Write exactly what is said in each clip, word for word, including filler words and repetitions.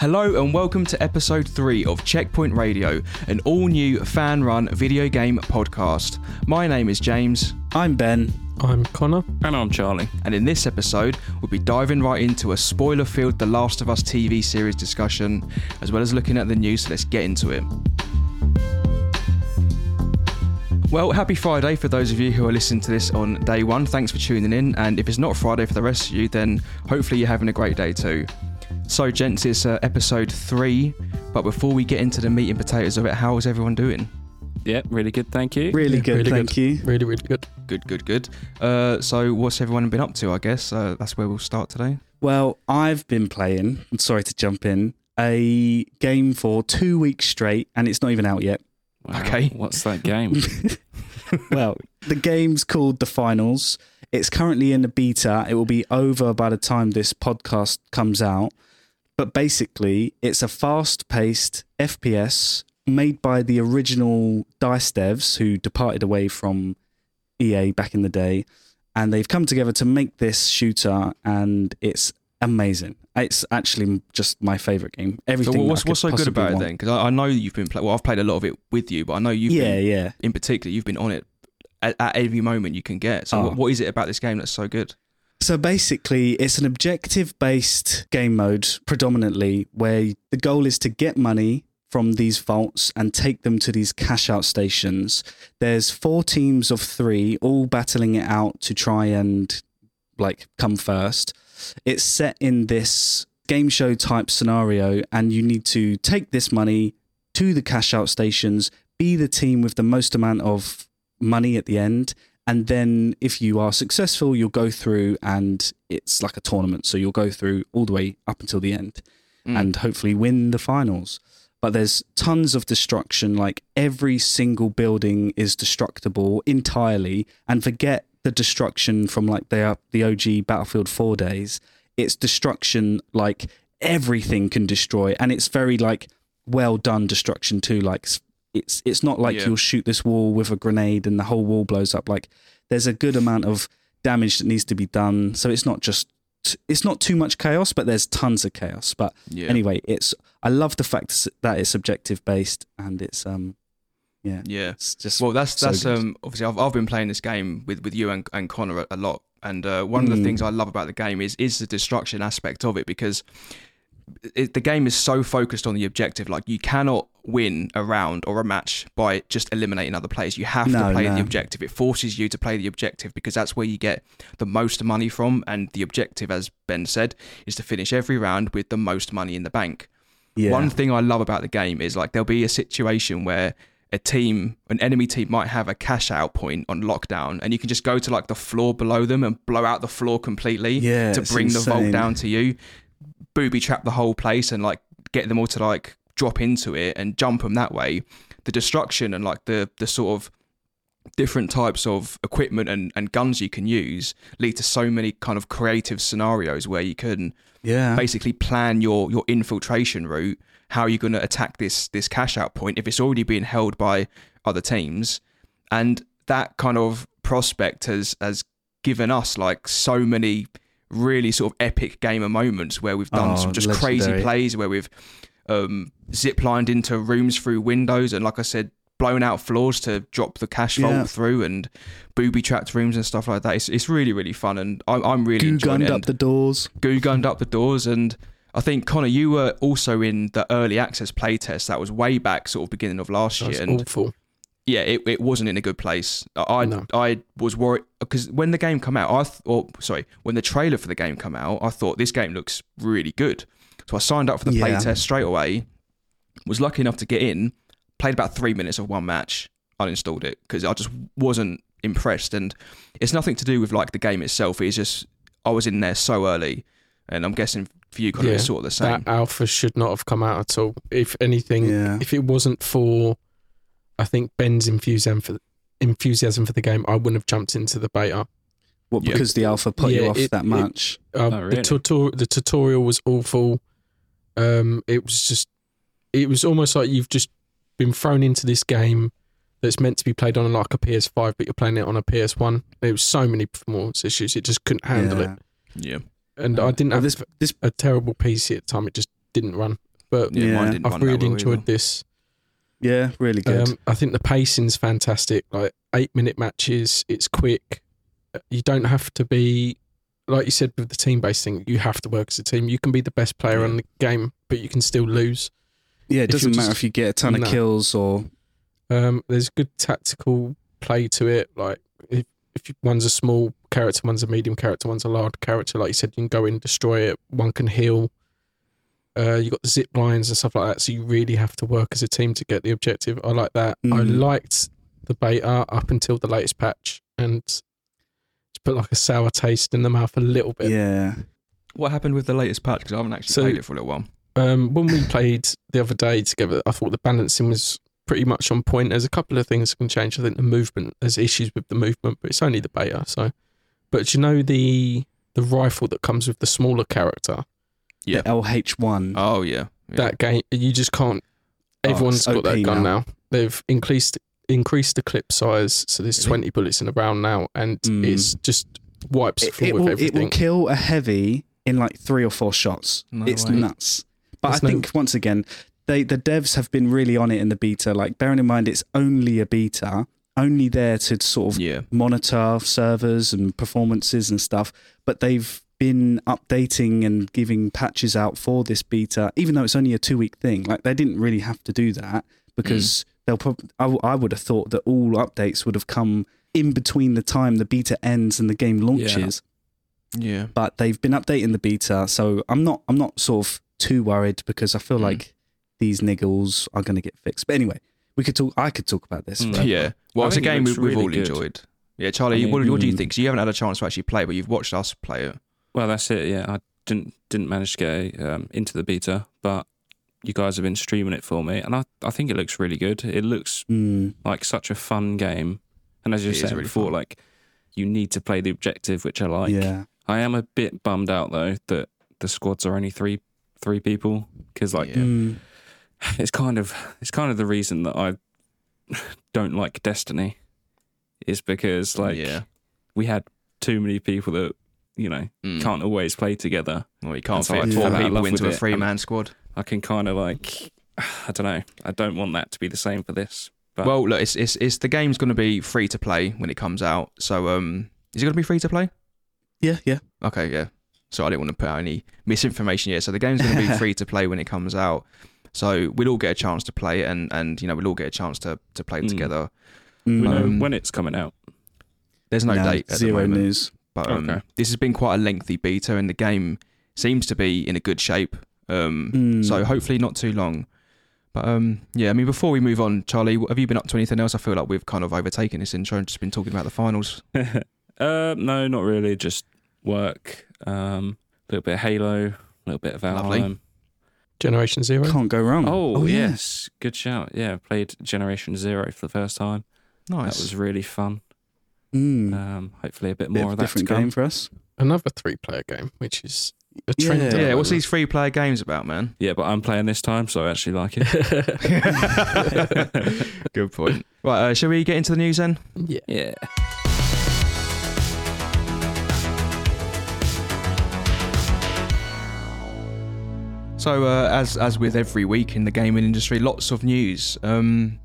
Hello and welcome to episode three of Checkpoint Radio, an all-new fan-run video game podcast. My name is James. I'm Ben. I'm Connor. And I'm Charlie. And in this episode, we'll be diving right into a spoiler-filled The Last of Us T V series discussion, as well as looking at the news, so let's get into it. Well, happy Friday for those of you who are listening to this on day one. Thanks for tuning in. And if it's not Friday for the rest of you, then hopefully you're having a great day too. So, gents, it's uh, episode three. But before we get into the meat and potatoes of it, how is everyone doing? Yeah, really good, thank you. Really yeah, good, really thank good. you. Really, really good. Good, good, good. Uh, so, what's everyone been up to, I guess? Uh, that's where we'll start today. Well, I've been playing, I'm sorry to jump in, a game for two weeks straight, and it's not even out yet. Wow, okay. What's that game? Well, the game's called The Finals. It's currently in the beta. It will be over by the time this podcast comes out. But basically, it's a fast-paced F P S made by the original DICE devs who departed away from E A back in the day. And they've come together to make this shooter, and it's amazing. It's actually just my favourite game. Everything. So what's what's so good about it then? Because I, I know you've been playing. Well, I've played a lot of it with you, but I know you've yeah, been, yeah. in particular, you've been on it at, at every moment you can get. So oh. what, what is it about this game that's so good? So basically, it's an objective-based game mode predominantly, where the goal is to get money from these vaults and take them to these cash-out stations. There's four teams of three, all battling it out to try and like come first. It's set in this game show type scenario, and you need to take this money to the cash out stations, be the team with the most amount of money at the end, and then if you are successful, you'll go through, and it's like a tournament, so you'll go through all the way up until the end mm. and hopefully win the finals. But there's tons of destruction, like every single building is destructible entirely, and forget the destruction from like they are the O G Battlefield four days. It's destruction like everything can destroy, and it's very like well done destruction too. Like it's it's not like yeah. you'll shoot this wall with a grenade and the whole wall blows up. Like there's a good amount of damage that needs to be done, so it's not just it's not too much chaos, but there's tons of chaos. But yeah. anyway, it's I love the fact that it's objective based, and it's um. Yeah, yeah. It's just well, that's so that's good. um. Obviously, I've I've been playing this game with, with you and, and Connor a, a lot, and uh, one mm. of the things I love about the game is is the destruction aspect of it, because it, the game is so focused on the objective. Like you cannot win a round or a match by just eliminating other players. You have no, to play no. the objective. It forces you to play the objective, because that's where you get the most money from, and the objective, as Ben said, is to finish every round with the most money in the bank. Yeah. One thing I love about the game is like there'll be a situation where a team, an enemy team might have a cash out point on lockdown, and you can just go to like the floor below them and blow out the floor completely yeah, to bring the vault down to you, booby trap the whole place and like get them all to like drop into it and jump them that way. The destruction and like the, the sort of different types of equipment and, and guns you can use lead to so many kind of creative scenarios where you can yeah. basically plan your, your infiltration route. How are you going to attack this this cash out point if it's already being held by other teams? And that kind of prospect has has given us like so many really sort of epic gamer moments where we've done oh, some just legendary. crazy plays where we've um, ziplined into rooms through windows and, like I said, blown out floors to drop the cash vault yeah. through, and booby trapped rooms and stuff like that. It's it's really really fun, and I'm I'm really enjoying it. Goo gunned up the doors. Goo gunned up the doors and. I think, Connor, you were also in the early access playtest that was way back, sort of beginning of last year. That's and awful. Yeah, it, it wasn't in a good place. I no. I was worried because when the game came out, I th- or sorry, when the trailer for the game came out, I thought this game looks really good. So I signed up for the yeah. playtest straight away. Was lucky enough to get in. Played about three minutes of one match. Uninstalled it because I just wasn't impressed. And it's nothing to do with like the game itself. It's just I was in there so early, and I'm guessing. For you, kind yeah, of sort of the same. That alpha should not have come out at all. If anything, yeah. if it wasn't for, I think Ben's enthusiasm for enthusiasm for the game, I wouldn't have jumped into the beta. What yeah. because the alpha put yeah, you off it, that much? It, uh, really. the, tutor- the tutorial was awful. Um, it was just, it was almost like you've just been thrown into this game that's meant to be played on like a P S five, but you're playing it on a P S one. There was so many performance issues; it just couldn't handle yeah. it. Yeah. And I didn't have well, this, this a terrible P C at the time. It just didn't run. But yeah, mine didn't I've run really that well enjoyed either. This. Yeah, really good. Um, I think the pacing's fantastic. Like eight-minute matches, it's quick. You don't have to be, like you said, with the team-based thing, you have to work as a team. You can be the best player yeah. on the game, but you can still lose. Yeah, it if doesn't matter just, if you get a ton no. of kills or... Um, there's good tactical play to it. Like if, if one's a small character, one's a medium character, one's a large character, like you said, you can go in, destroy it. One can heal. Uh, you got the zip lines and stuff like that, so you really have to work as a team to get the objective. I like that. Mm. I liked the beta up until the latest patch and put like a sour taste in the mouth a little bit. Yeah. What happened with the latest patch? Because I haven't actually so, played it for a little while. Um, when we played the other day together, I thought the balancing was pretty much on point. There's a couple of things that can change. I think the movement, there's issues with the movement, but it's only the beta. So, but you know the the rifle that comes with the smaller character, yeah, the L H one. Oh yeah, yeah. That game you just can't. Everyone's oh, got that gun now. now. They've increased increased the clip size, so there's twenty bullets in a round now, and mm. it's just wipes it, it with will, everything. It will kill a heavy in like three or four shots. No it's way. nuts. But there's I no... think once again. They, the devs have been really on it in the beta. Like, bearing in mind, it's only a beta, only there to sort of yeah. monitor servers and performances and stuff. But they've been updating and giving patches out for this beta, even though it's only a two-week thing. Like, they didn't really have to do that because mm. they'll probably. I, I would have thought that all updates would have come in between the time the beta ends and the game launches. Yeah. yeah. But they've been updating the beta, so I'm not. I'm not sort of too worried because I feel mm. like. These niggles are going to get fixed. But anyway, we could talk. I could talk about this. Mm, yeah. Well, I it's a game it we've really all good. enjoyed. Yeah, Charlie, I mean, what, what do you think? So you haven't had a chance to actually play, but you've watched us play it. Well, that's it. Yeah, I didn't didn't manage to get um, into the beta, but you guys have been streaming it for me, and I, I think it looks really good. It looks mm. like such a fun game, and as you it said really before, fun. like you need to play the objective, which I like. Yeah. I am a bit bummed out though that the squads are only three three people because like. Yeah. Mm. It's kind of it's kind of the reason that I don't like Destiny is because like yeah. we had too many people that you know mm. can't always play together. Well, you can't fit four people into a three man squad. I can kind of like I don't know. I don't want that to be the same for this. But. Well, look, it's it's it's the game's going to be free to play when it comes out. So um, is it going to be free to play? Yeah, yeah. Okay, yeah. So I didn't want to put out any misinformation yet. So the game's going to be free to play when it comes out. So we'll all get a chance to play, and, and you know we'll all get a chance to, to play mm. together. We know um, when it's coming out. There's no, no date. At zero the moment, news. But um, okay. this has been quite a lengthy beta, and the game seems to be in a good shape. Um, mm. So hopefully not too long. But um, yeah, I mean, before we move on, Charlie, have you been up to anything else? I feel like we've kind of overtaken this intro and just been talking about the finals. uh, no, not really. Just work. A um, little bit of Halo. A little bit of Valheim. Lovely. Generation Zero. Can't go wrong. Oh, oh yes. yes. Good shout. Yeah, played Generation Zero for the first time. Nice. That was really fun. Mm. Um, hopefully a bit more bit of, of that different to come. Game for us. Another three-player game, which is a trend. Yeah, yeah what's these three-player games about, man? Yeah, but I'm playing this time, so I actually like it. Good point. Right, uh, shall we get into the news then? Yeah. Yeah. So, uh, as as with every week in the gaming industry, lots of news. Um,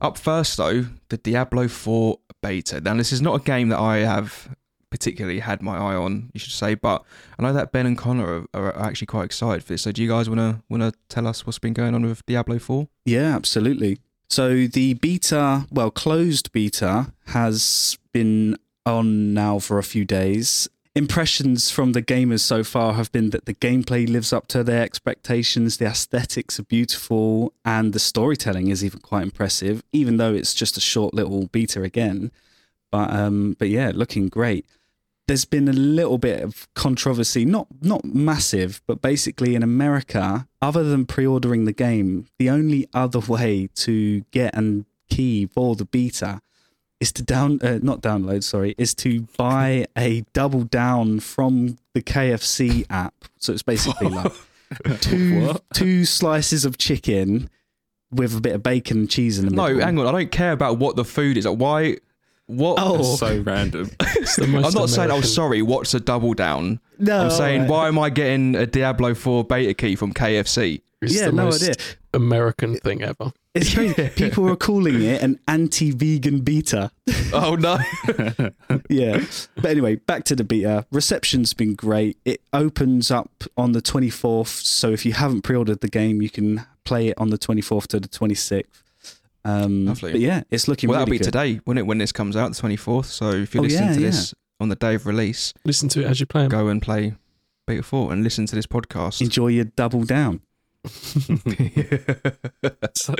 up first, though, the Diablo four beta. Now, this is not a game that I have particularly had my eye on, you should say, but I know that Ben and Connor are, are actually quite excited for this. So, do you guys want to want to tell us what's been going on with Diablo four? Yeah, absolutely. So, the beta, well, closed beta has been on now for a few days. Impressions from the gamers so far have been that the gameplay lives up to their expectations, the aesthetics are beautiful, and the storytelling is even quite impressive, even though it's just a short little beta again. But um, but yeah, looking great. There's been a little bit of controversy, not not massive, but basically in America, other than pre-ordering the game, the only other way to get a key for the beta is to down, uh, not download, sorry, is to buy a double down from the K F C app. So it's basically like two, two slices of chicken with a bit of bacon and cheese in the middle. No, hang on, I don't care about what the food is. Like, why? What? Oh. Is so random. I'm not American. saying, oh, sorry, what's a double down? No. I'm saying, right. why am I getting a Diablo four beta key from K F C? It's yeah, the no most idea. American thing ever. It's crazy. People are calling it an anti-vegan beta. Oh, no. Yeah. But anyway, back to the beta. Reception's been great. It opens up on the twenty-fourth. So if you haven't pre-ordered the game, you can play it on the twenty-fourth to the twenty-sixth. Um, Lovely. But yeah, it's looking well, really good. Well, that'll be good today, wouldn't it, when this comes out, the twenty-fourth? So if you're oh, listening yeah, to yeah. this on the day of release, listen to it as you play. Go and play Beta four and listen to this podcast. Enjoy your double down. Such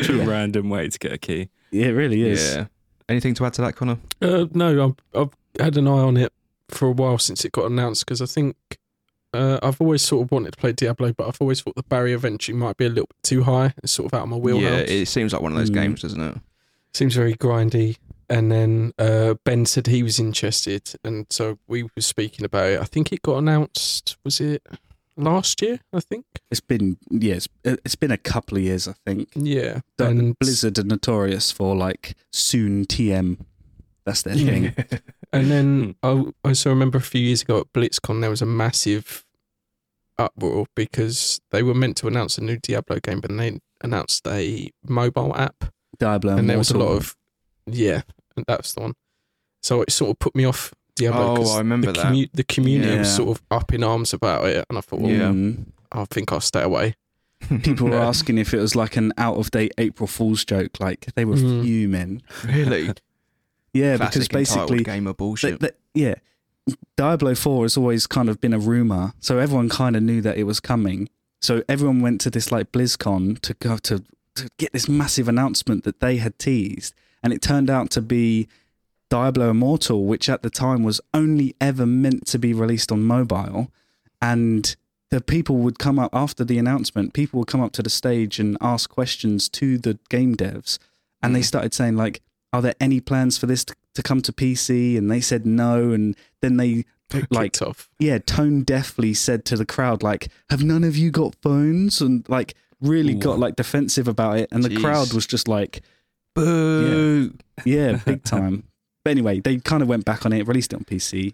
a yeah. random way to get a key. Yeah, it really is. Yeah. Anything to add to that, Connor? Uh, no, I've, I've had an eye on it for a while since it got announced, because I think uh, I've always sort of wanted to play Diablo, but I've always thought the barrier of entry might be a little bit too high. It's sort of out of my wheelhouse. Yeah, it seems like one of those mm. games, doesn't it? Seems very grindy. And then uh, Ben said he was interested, and so we were speaking about it. I think it got announced, was it... last year, I think. It's been, yeah, it's, it's been a couple of years, I think. Yeah. And Blizzard are notorious for, like, soon T M. That's their yeah. thing. And then I also remember a few years ago at BlizzCon, there was a massive uproar because they were meant to announce a new Diablo game, but they announced a mobile app. Diablo. And, and there was a lot of, yeah, that's the one. So it sort of put me off Diablo, oh, I remember the commu- that. The community yeah. was sort of up in arms about it, and I thought, well, yeah. I think I'll stay away. People yeah. were asking if it was like an out-of-date April Fool's joke. Like, they were mm. fuming. Really? Yeah, classic, because basically... game of bullshit. Th- th- yeah. Diablo four has always kind of been a rumour, so everyone kind of knew that it was coming. So everyone went to this, like, BlizzCon to go to, to get this massive announcement that they had teased, and it turned out to be... Diablo Immortal, which at the time was only ever meant to be released on mobile, and the people would come up after the announcement, people would come up to the stage and ask questions to the game devs, and they started saying, like, are there any plans for this to, to come to P C? And they said no, and then they, like, yeah, tone deafly said to the crowd, like, have none of you got phones? And, like, really Ooh. got, like, defensive about it, and Jeez. the crowd was just like, boo! Yeah, yeah, big time. But anyway, they kind of went back on it, released it on P C.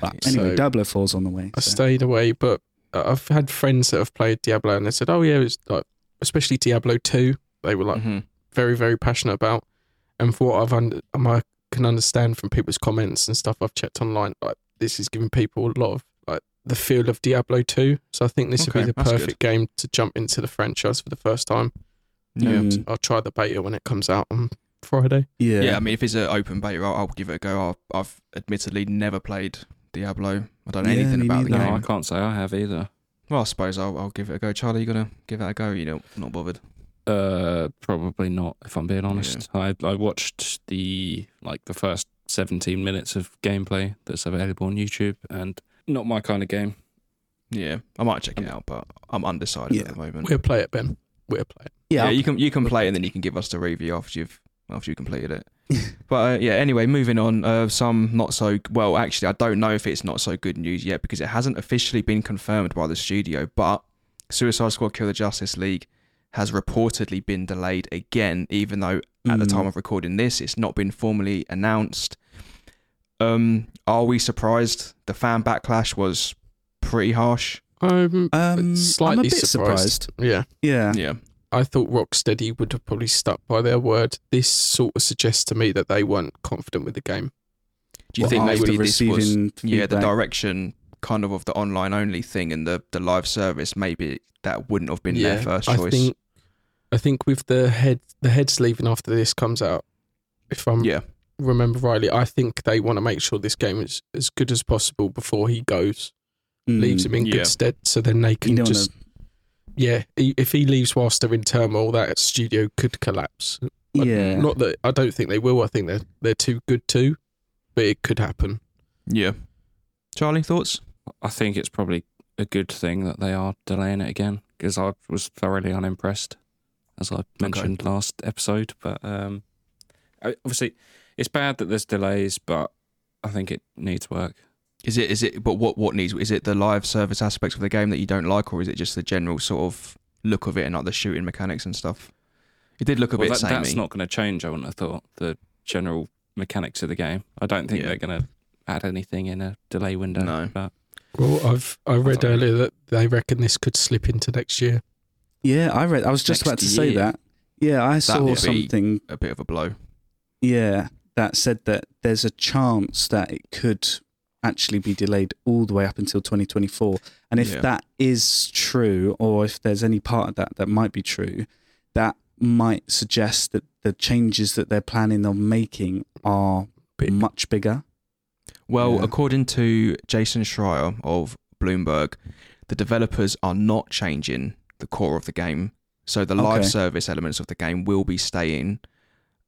But anyway, so, Diablo four's on the way. So. I stayed away, but I've had friends that have played Diablo and they said, oh yeah, it's like, especially Diablo two, they were like mm-hmm. very, very passionate about. And for what I've under, um, I can understand from people's comments and stuff I've checked online, like this is giving people a lot of like the feel of Diablo two. So I think this okay, would be the perfect good. game to jump into the franchise for the first time. Yeah. And I'll try the beta when it comes out and Friday. Yeah, yeah. I mean, if it's an open beta, I'll, I'll give it a go. I'll, I've admittedly never played Diablo. I don't know yeah, anything about neither. the game. No, I can't say I have either. Well, I suppose I'll, I'll give it a go. Charlie, you gonna give that a go? You know, not bothered. Uh, probably not. If I'm being honest, yeah. I I watched the like the first seventeen minutes of gameplay that's available on YouTube, and not my kind of game. Yeah, I might check it out, but I'm undecided yeah. at the moment. We'll play it, Ben. We'll play it. Yeah, yeah you can you can play it, and then you can give us the review after you've. after you completed it. But uh, yeah, anyway, moving on, uh, some not so, well, actually, I don't know if it's not so good news yet because it hasn't officially been confirmed by the studio, but Suicide Squad Kill the Justice League has reportedly been delayed again, even though at mm. the time of recording this, it's not been formally announced. Um, are we surprised? The fan backlash was pretty harsh. I'm um, slightly I'm a bit surprised. surprised. Yeah. Yeah. Yeah. I thought Rocksteady would have probably stuck by their word. This sort of suggests to me that they weren't confident with the game. Do you well, think maybe this was feedback. yeah the direction kind of of the online only thing and the, the live service? Maybe that wouldn't have been yeah, their first choice. I think, I think with the head the heads leaving after this comes out, if I'm yeah. remember rightly, I think they want to make sure this game is as good as possible before he goes, mm, leaves him in yeah. good stead, so then they can you just. Yeah, if he leaves whilst they're in turmoil, that studio could collapse. Yeah. Not that I don't think they will. I think they're, they're too good to, but it could happen. Yeah. Charlie, thoughts? I think it's probably a good thing that they are delaying it again because I was thoroughly unimpressed, as I mentioned okay. last episode. But um, obviously, it's bad that there's delays, but I think it needs work. Is it? Is it? But what? What needs? Is it the live service aspects of the game that you don't like, or is it just the general sort of look of it and like the shooting mechanics and stuff? It did look a well, bit that, samey. That's not going to change. I wouldn't have thought the general mechanics of the game. I don't think yeah. they're going to add anything in a delay window. No. But well, I've I read earlier that they reckon this could slip into next year. Yeah, I read. I was just next about to year. say that. Yeah, I saw that something a bit of a blow. Yeah, that said that there's a chance that it could actually be delayed all the way up until twenty twenty-four. And if yeah. that is true, or if there's any part of that that might be true, that might suggest that the changes that they're planning on making are Big. much bigger. Well, yeah. according to Jason Schreier of Bloomberg, the developers are not changing the core of the game. So the live okay. service elements of the game will be staying.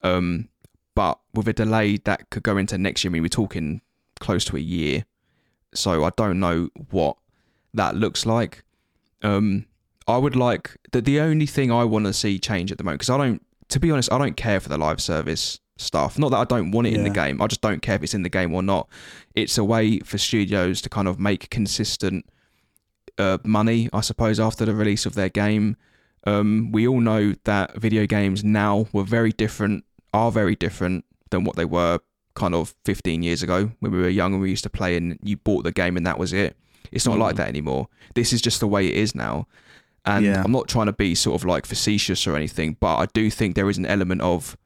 Um, but with a delay that could go into next year, I mean, we're talking close to a year. So I don't know what that looks like. Um, I would like... The, the only thing I want to see change at the moment, because I don't... To be honest, I don't care for the live service stuff. Not that I don't want it yeah. in the game. I just don't care if it's in the game or not. It's a way for studios to kind of make consistent uh, money, I suppose, after the release of their game. Um, we all know that video games now were very different, are very different than what they were kind of fifteen years ago when we were young and we used to play and you bought the game and that was it. It's not mm-hmm. like that anymore. This is just the way it is now. And yeah. I'm not trying to be sort of like facetious or anything, but I do think there is an element of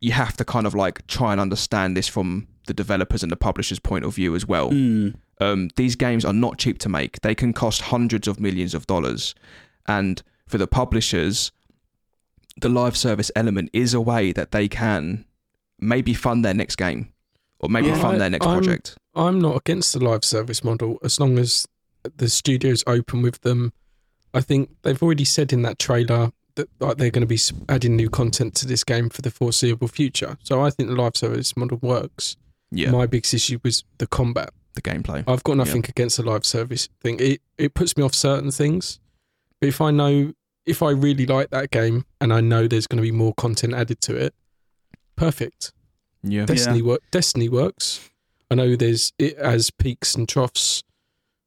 you have to kind of like try and understand this from the developers and the publishers' point of view as well. Mm. Um, these games are not cheap to make. They can cost hundreds of millions of dollars. And for the publishers, the live service element is a way that they can maybe fund their next game or maybe yeah, fund I, their next I'm, project. I'm not against the live service model as long as the studio's open with them. I think they've already said in that trailer that like, they're going to be adding new content to this game for the foreseeable future. So I think the live service model works. Yeah. My biggest issue was the combat. The gameplay. I've got nothing yeah. against the live service thing. It, it puts me off certain things. But if I know... If I really like that game and I know there's going to be more content added to it, perfect. Yeah, Destiny yeah. work. Destiny works. I know there's it has peaks and troughs.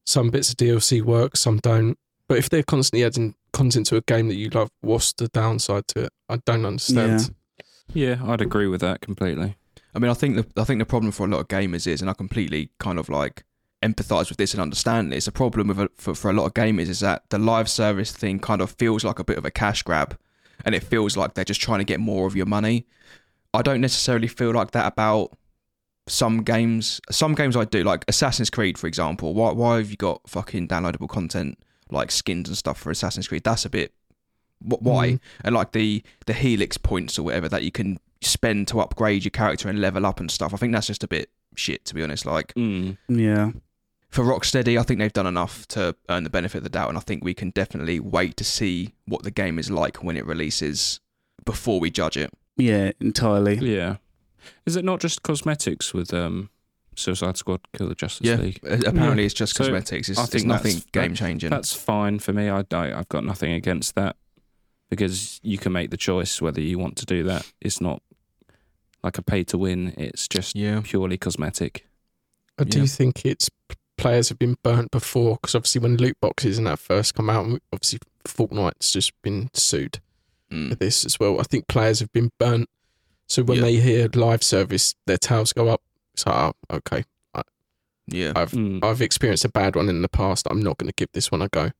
Some bits of D L C work, some don't. But if they're constantly adding content to a game that you love, what's the downside to it? I don't understand. Yeah, yeah I'd agree with that completely. I mean, I think the I think the problem for a lot of gamers is, and I completely kind of like empathise with this and understand this. The problem with a, for, for a lot of gamers is that the live service thing kind of feels like a bit of a cash grab, and it feels like they're just trying to get more of your money. I don't necessarily feel like that about some games. Some games I do, like Assassin's Creed, for example. Why why have you got fucking downloadable content like skins and stuff for Assassin's Creed? That's a bit why mm. and like the the Helix points or whatever that you can spend to upgrade your character and level up and stuff. I think that's just a bit shit, to be honest. Like, mm. yeah. For Rocksteady, I think they've done enough to earn the benefit of the doubt, and I think we can definitely wait to see what the game is like when it releases before we judge it. Yeah, entirely. Yeah. Is it not just cosmetics with um, Suicide Squad, Kill the Justice yeah. League? Yeah, apparently no. it's just so cosmetics. It's, it's nothing game-changing. That, that's fine for me. I, I, I've got nothing against that because you can make the choice whether you want to do that. It's not like a pay-to-win. It's just yeah. purely cosmetic. I do yeah. think it's... players have been burnt before because obviously when loot boxes and that first come out, obviously Fortnite's just been sued mm. for this as well. I think players have been burnt, so when yeah. they hear live service, their tails go up. It's like, oh, okay, I, yeah, I've mm. I've experienced a bad one in the past. I'm not going to give this one a go.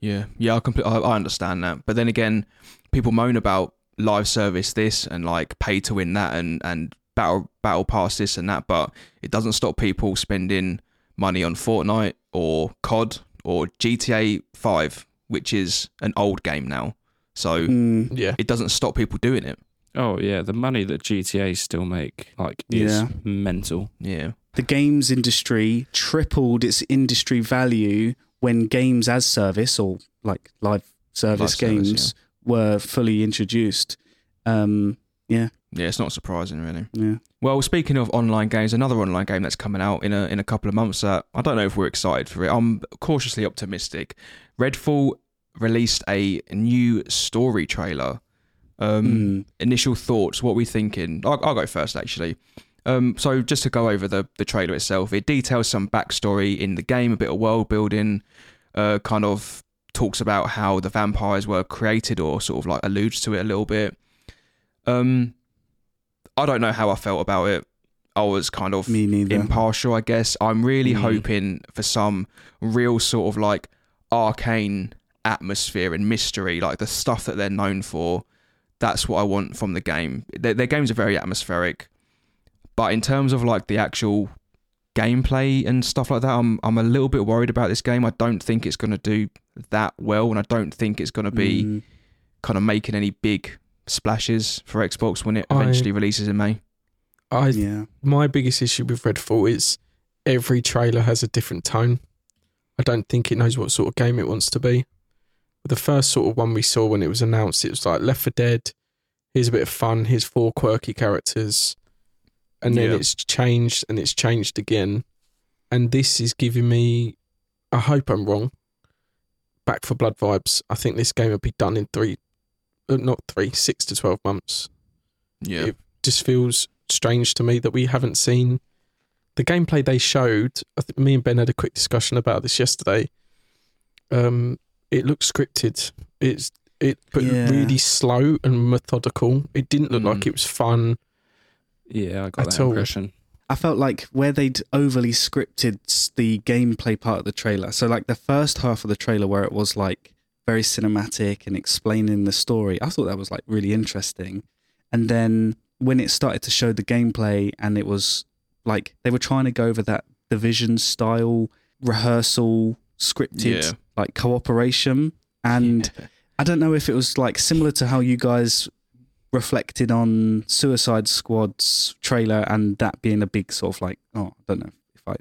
Yeah, yeah, I compl- I, I understand that, but then again, people moan about live service this and like pay to win that and and battle battle pass this and that, but it doesn't stop people spending money on Fortnite or C O D or G T A five, which is an old game now. So mm, yeah. it doesn't stop people doing it. Oh yeah, the money that G T A still make like is yeah. mental. Yeah. The games industry tripled its industry value when games as service or like live service live games service, yeah. were fully introduced. Um yeah. Yeah, it's not surprising, really. Yeah. Well, speaking of online games, another online game that's coming out in a in a couple of months that I don't know if we're excited for it. I'm cautiously optimistic. Redfall released a new story trailer. Um, mm. Initial thoughts, what are we thinking? I'll, I'll go first, actually. Um, so just to go over the, the trailer itself, it details some backstory in the game, a bit of world building, uh, kind of talks about how the vampires were created or sort of like alludes to it a little bit. Um. I don't know how I felt about it. I was kind of impartial, I guess. I'm really mm. hoping for some real sort of like Arkane atmosphere and mystery, like the stuff that they're known for. That's what I want from the game. Their, their games are very atmospheric, but in terms of like the actual gameplay and stuff like that, I'm I'm a little bit worried about this game. I don't think it's going to do that well, and I don't think it's going to be mm. kind of making any big splashes for Xbox when it eventually I... releases in May. I, yeah. My biggest issue with Redfall is every trailer has a different tone. I don't think it knows what sort of game it wants to be. The first sort of one we saw when it was announced, it was like Left four Dead, here's a bit of fun, here's four quirky characters, and then yeah. it's changed and it's changed again. And this is giving me, I hope I'm wrong, Back for Blood vibes. I think this game will be done in three, not three, six to twelve months. Yeah. It just feels strange to me that we haven't seen the gameplay they showed. I think me and Ben had a quick discussion about this yesterday. Um, it looked scripted. It's it but yeah. really slow and methodical. It didn't look mm. like it was fun. Yeah, I got that all. impression. I felt like where they'd overly scripted the gameplay part of the trailer. So like the first half of the trailer where it was like very cinematic and explaining the story, I thought that was like really interesting. And then when it started to show the gameplay and it was like they were trying to go over that division style rehearsal scripted yeah. like cooperation, and yeah. I don't know if it was like similar to how you guys reflected on Suicide Squad's trailer and that being a big sort of like, oh, I don't know if I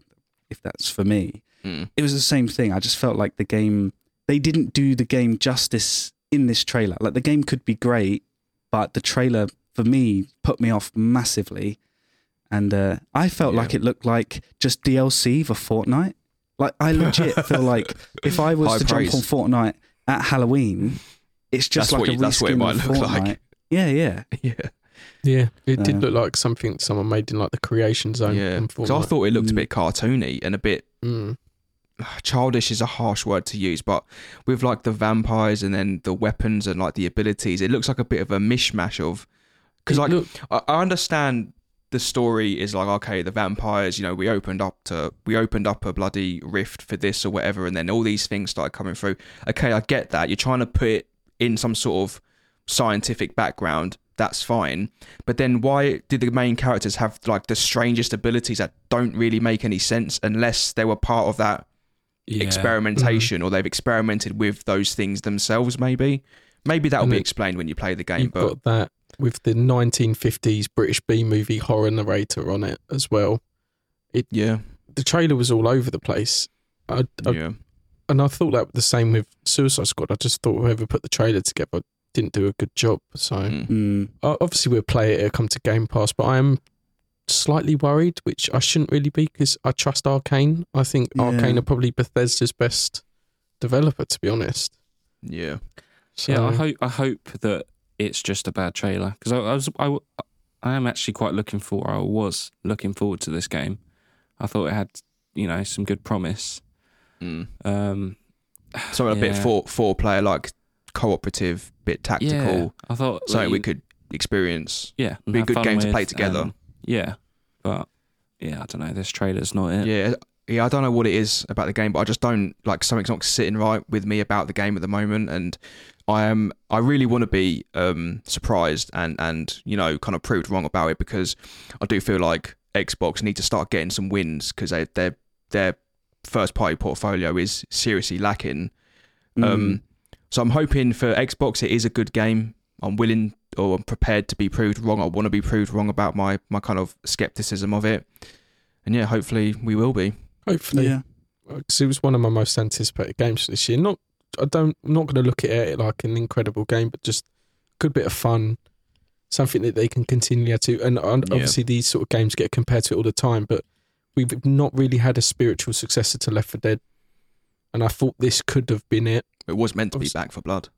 if that's for me. Mm. It was the same thing. I just felt like the game, they didn't do the game justice in this trailer. Like the game could be great, but the trailer for me put me off massively, and uh, I felt yeah. like it looked like just D L C for Fortnite. Like I legit feel like if I was High to praise. jump on Fortnite at Halloween, it's just that's like what, a reskin that's what it might look Fortnite. Like. Yeah, yeah, yeah, yeah. It uh, did look like something someone made in like the creation zone. Yeah, because I thought it looked mm. a bit cartoony and a bit mm. childish is a harsh word to use, but with like the vampires and then the weapons and like the abilities, it looks like a bit of a mishmash of. Because like looked- I understand the story is like, okay, the vampires, you know, we opened up to we opened up a bloody rift for this or whatever, and then all these things started coming through. Okay, I get that. You're trying to put it in some sort of scientific background. That's fine. But then why did the main characters have like the strangest abilities that don't really make any sense unless they were part of that yeah. experimentation mm-hmm. or they've experimented with those things themselves maybe? Maybe that'll and be explained when you play the game. You've but got that with the nineteen fifties British B-movie horror narrator on it as well. It, yeah. The trailer was all over the place. I, I, yeah. And I thought that was the same with Suicide Squad. I just thought whoever put the trailer together didn't do a good job. So mm. obviously we'll play it. It'll come to Game Pass. But I am slightly worried, which I shouldn't really be because I trust Arkane. I think yeah. Arkane are probably Bethesda's best developer, to be honest. Yeah. So. Yeah, I hope I hope that it's just a bad trailer because I, I was I, I am actually quite looking for I was looking forward to this game. I thought it had, you know, some good promise. Mm. Um, something yeah. a bit four four player like cooperative, bit tactical. Yeah, I thought something like, we could experience. Yeah, be a good game with, to play together. Um, yeah, but yeah, I don't know. This trailer's not it. Yeah, yeah, I don't know what it is about the game, but I just don't like something's not sitting right with me about the game at the moment, and. I am. I really want to be um, surprised and, and, you know, kind of proved wrong about it because I do feel like Xbox need to start getting some wins because they, their their first party portfolio is seriously lacking. Mm. Um, so I'm hoping for Xbox it is a good game. I'm willing or I'm prepared to be proved wrong. I want to be proved wrong about my, my kind of skepticism of it. And yeah, hopefully we will be. Hopefully, yeah. Because it was one of my most anticipated games this year. Not. I don't, I'm not going to look at it like an incredible game, but just a good bit of fun, something that they can continue to. And obviously, yeah. these sort of games get compared to it all the time, but we've not really had a spiritual successor to Left four Dead. And I thought this could have been it. It was meant to obviously. be Back for Blood.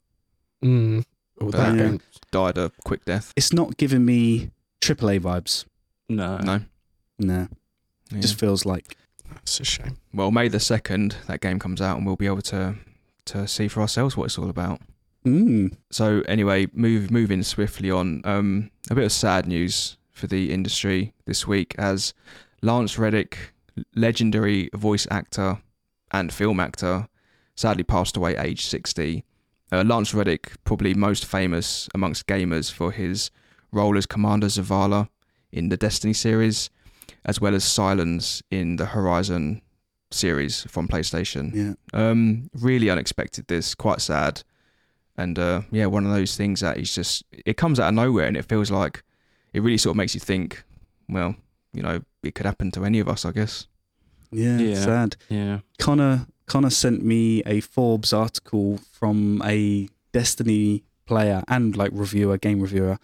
Mm. Well, that yeah. game died a quick death. It's not giving me triple A vibes. No. No. No. Yeah. It just feels like. That's a shame. Well, May the second, that game comes out, and we'll be able to. to see for ourselves what it's all about. Mm. So anyway, move moving swiftly on. Um, a bit of sad news for the industry this week as Lance Reddick, legendary voice actor and film actor, sadly passed away aged sixty. Uh, Lance Reddick, probably most famous amongst gamers for his role as Commander Zavala in the Destiny series, as well as Silence in the Horizon series from PlayStation. Yeah. Um, really unexpected this, quite sad. And uh, yeah, one of those things that is just, it comes out of nowhere and it feels like, it really sort of makes you think, well, you know, it could happen to any of us, I guess. Yeah, yeah. Sad. Yeah. Connor, Connor sent me a Forbes article from a Destiny player and like reviewer, game reviewer,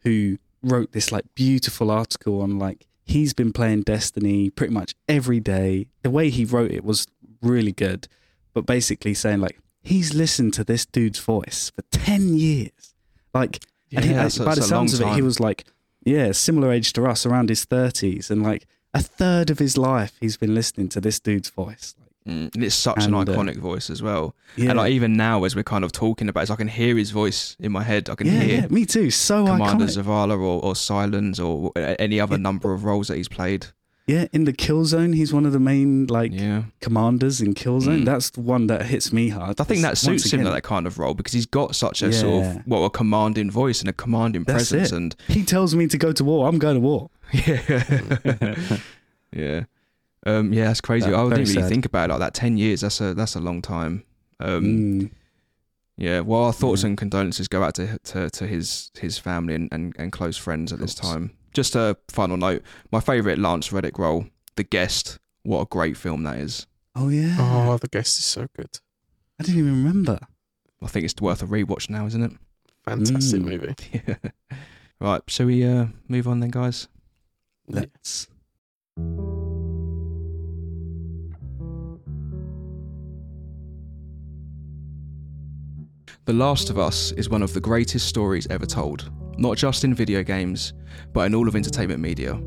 who wrote this like beautiful article on like, he's been playing Destiny pretty much every day. The way he wrote it was really good, but basically saying like, he's listened to this dude's voice for ten years. Like, yeah, and he, that's, by that's the sounds of it, he was like, yeah, similar age to us, around his thirties. And like a third of his life, he's been listening to this dude's voice. Mm, and it's such and, an iconic uh, voice as well. Yeah. And like, even now, as we're kind of talking about it, so I can hear his voice in my head. I can yeah, hear yeah, me too. So Commander iconic. Zavala or, or Silence or any other yeah. number of roles that he's played. Yeah, in the Killzone, he's one of the main like yeah. commanders in Killzone. Mm. That's the one that hits me hard. I think that suits again, him that kind of role because he's got such a yeah. sort of well a commanding voice and a commanding That's presence. It. And he tells me to go to war. I'm going to war. Yeah, yeah. Um, yeah, that's crazy. That, I didn't really sad. think about it like that. Ten years, that's a that's a long time. Um, mm. Yeah, well, our thoughts yeah. and condolences go out to to, to his, his family and, and, and close friends at this time. Just a final note, my favourite Lance Reddick role, The Guest. What a great film that is. Oh, yeah. Oh, The Guest is so good. I didn't even remember. I think it's worth a rewatch now, isn't it? Fantastic mm. movie. Yeah. Right, shall we uh, move on then, guys? Let's... The Last of Us is one of the greatest stories ever told, not just in video games, but in all of entertainment media.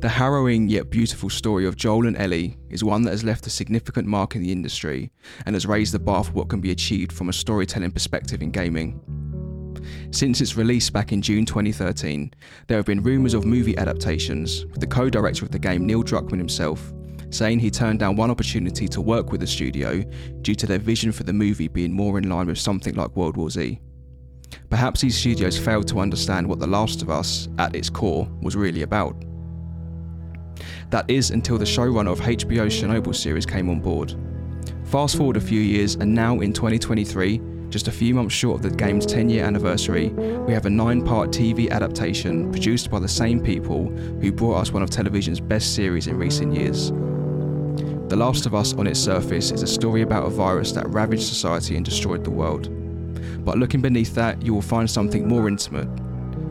The harrowing yet beautiful story of Joel and Ellie is one that has left a significant mark in the industry and has raised the bar for what can be achieved from a storytelling perspective in gaming. Since its release back in June twenty thirteen, there have been rumours of movie adaptations, with the co-director of the game, Neil Druckmann himself, saying he turned down one opportunity to work with the studio due to their vision for the movie being more in line with something like World War Z. Perhaps these studios failed to understand what The Last of Us, at its core, was really about. That is until the showrunner of H B O's Chernobyl series came on board. Fast forward a few years and now in twenty twenty-three, just a few months short of the game's ten-year anniversary, we have a nine-part T V adaptation produced by the same people who brought us one of television's best series in recent years. The Last of Us, on its surface, is a story about a virus that ravaged society and destroyed the world. But looking beneath that, you will find something more intimate.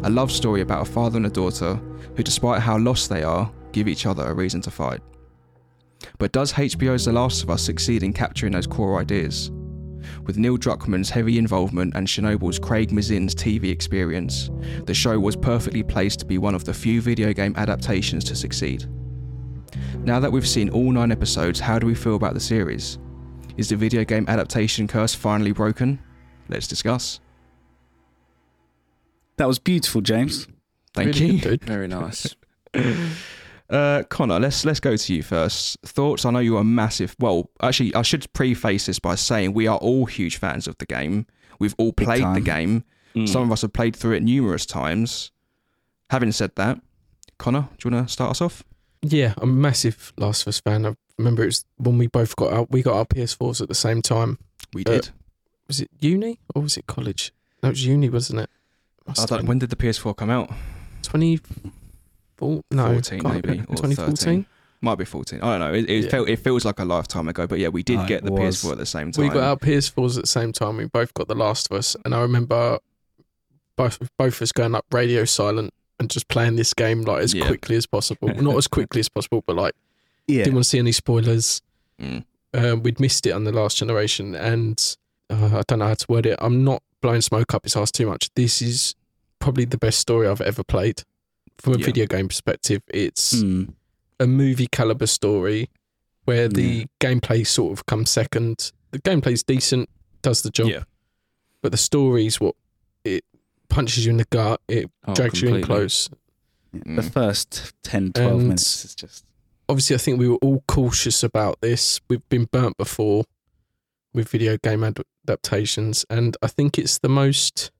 A love story about a father and a daughter who, despite how lost they are, give each other a reason to fight. But does H B O's The Last of Us succeed in capturing those core ideas? With Neil Druckmann's heavy involvement and Chernobyl's Craig Mazin's T V experience, the show was perfectly placed to be one of the few video game adaptations to succeed. Now that we've seen all nine episodes, how do we feel about the series? Is the video game adaptation curse finally broken? Let's discuss. That was beautiful, James. Thank really you. Good, very nice. Uh, Connor, let's let's go to you first. Thoughts? I know you're a massive... Well, actually, I should preface this by saying we are all huge fans of the game. We've all played the game. Mm. Some of us have played through it numerous times. Having said that, Connor, do you want to start us off? Yeah, I'm a massive Last of Us fan. I remember it was when we both got out. We got our P S fours at the same time. We did. Uh, was it uni or was it college? No, it was uni, wasn't it? I I don't, when did the P S four come out? twenty... Oh, no, fourteen maybe, or twenty fourteen? Might be fourteen. I don't know. It, it, yeah. felt, it feels like a lifetime ago, but yeah, we did oh, get the was. P S four at the same time. We got our P S fours at the same time. We both got The Last of Us, and I remember both both of us going up radio silent and just playing this game like as yeah. quickly as possible. Not as quickly as possible, but like yeah. didn't want to see any spoilers. Mm. Um, we'd missed it on The Last Generation, and uh, I don't know how to word it. I'm not blowing smoke up his ass too much. This is probably the best story I've ever played. From a yeah. video game perspective, it's mm. a movie caliber story where the yeah. gameplay sort of comes second. The gameplay's decent, does the job, yeah. but the story's what it punches you in the gut, it oh, drags completely. you in close. Mm. The first ten, twelve and minutes is just... Obviously, I think we were all cautious about this. We've been burnt before with video game adaptations, and I think it's the most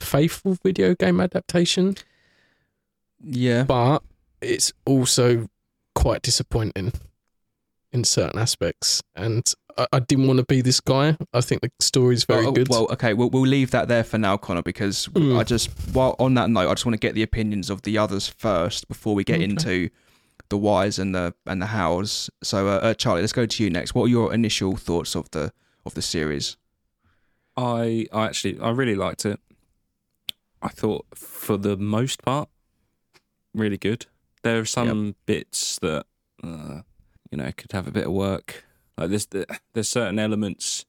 faithful video game adaptation. Yeah. But it's also quite disappointing in certain aspects, and I, I didn't want to be this guy. I think the story's very oh, good. Well, okay, we'll, we'll leave that there for now, Connor, because mm. I just, while on that note, I just want to get the opinions of the others first before we get okay. into the whys and the and the hows. So, uh, uh, Charlie, let's go to you next. What are your initial thoughts of the of the series? I I actually I really liked it. I thought for the most part, really good. There are some yep. bits that uh, you know could have a bit of work. Like there's there's certain elements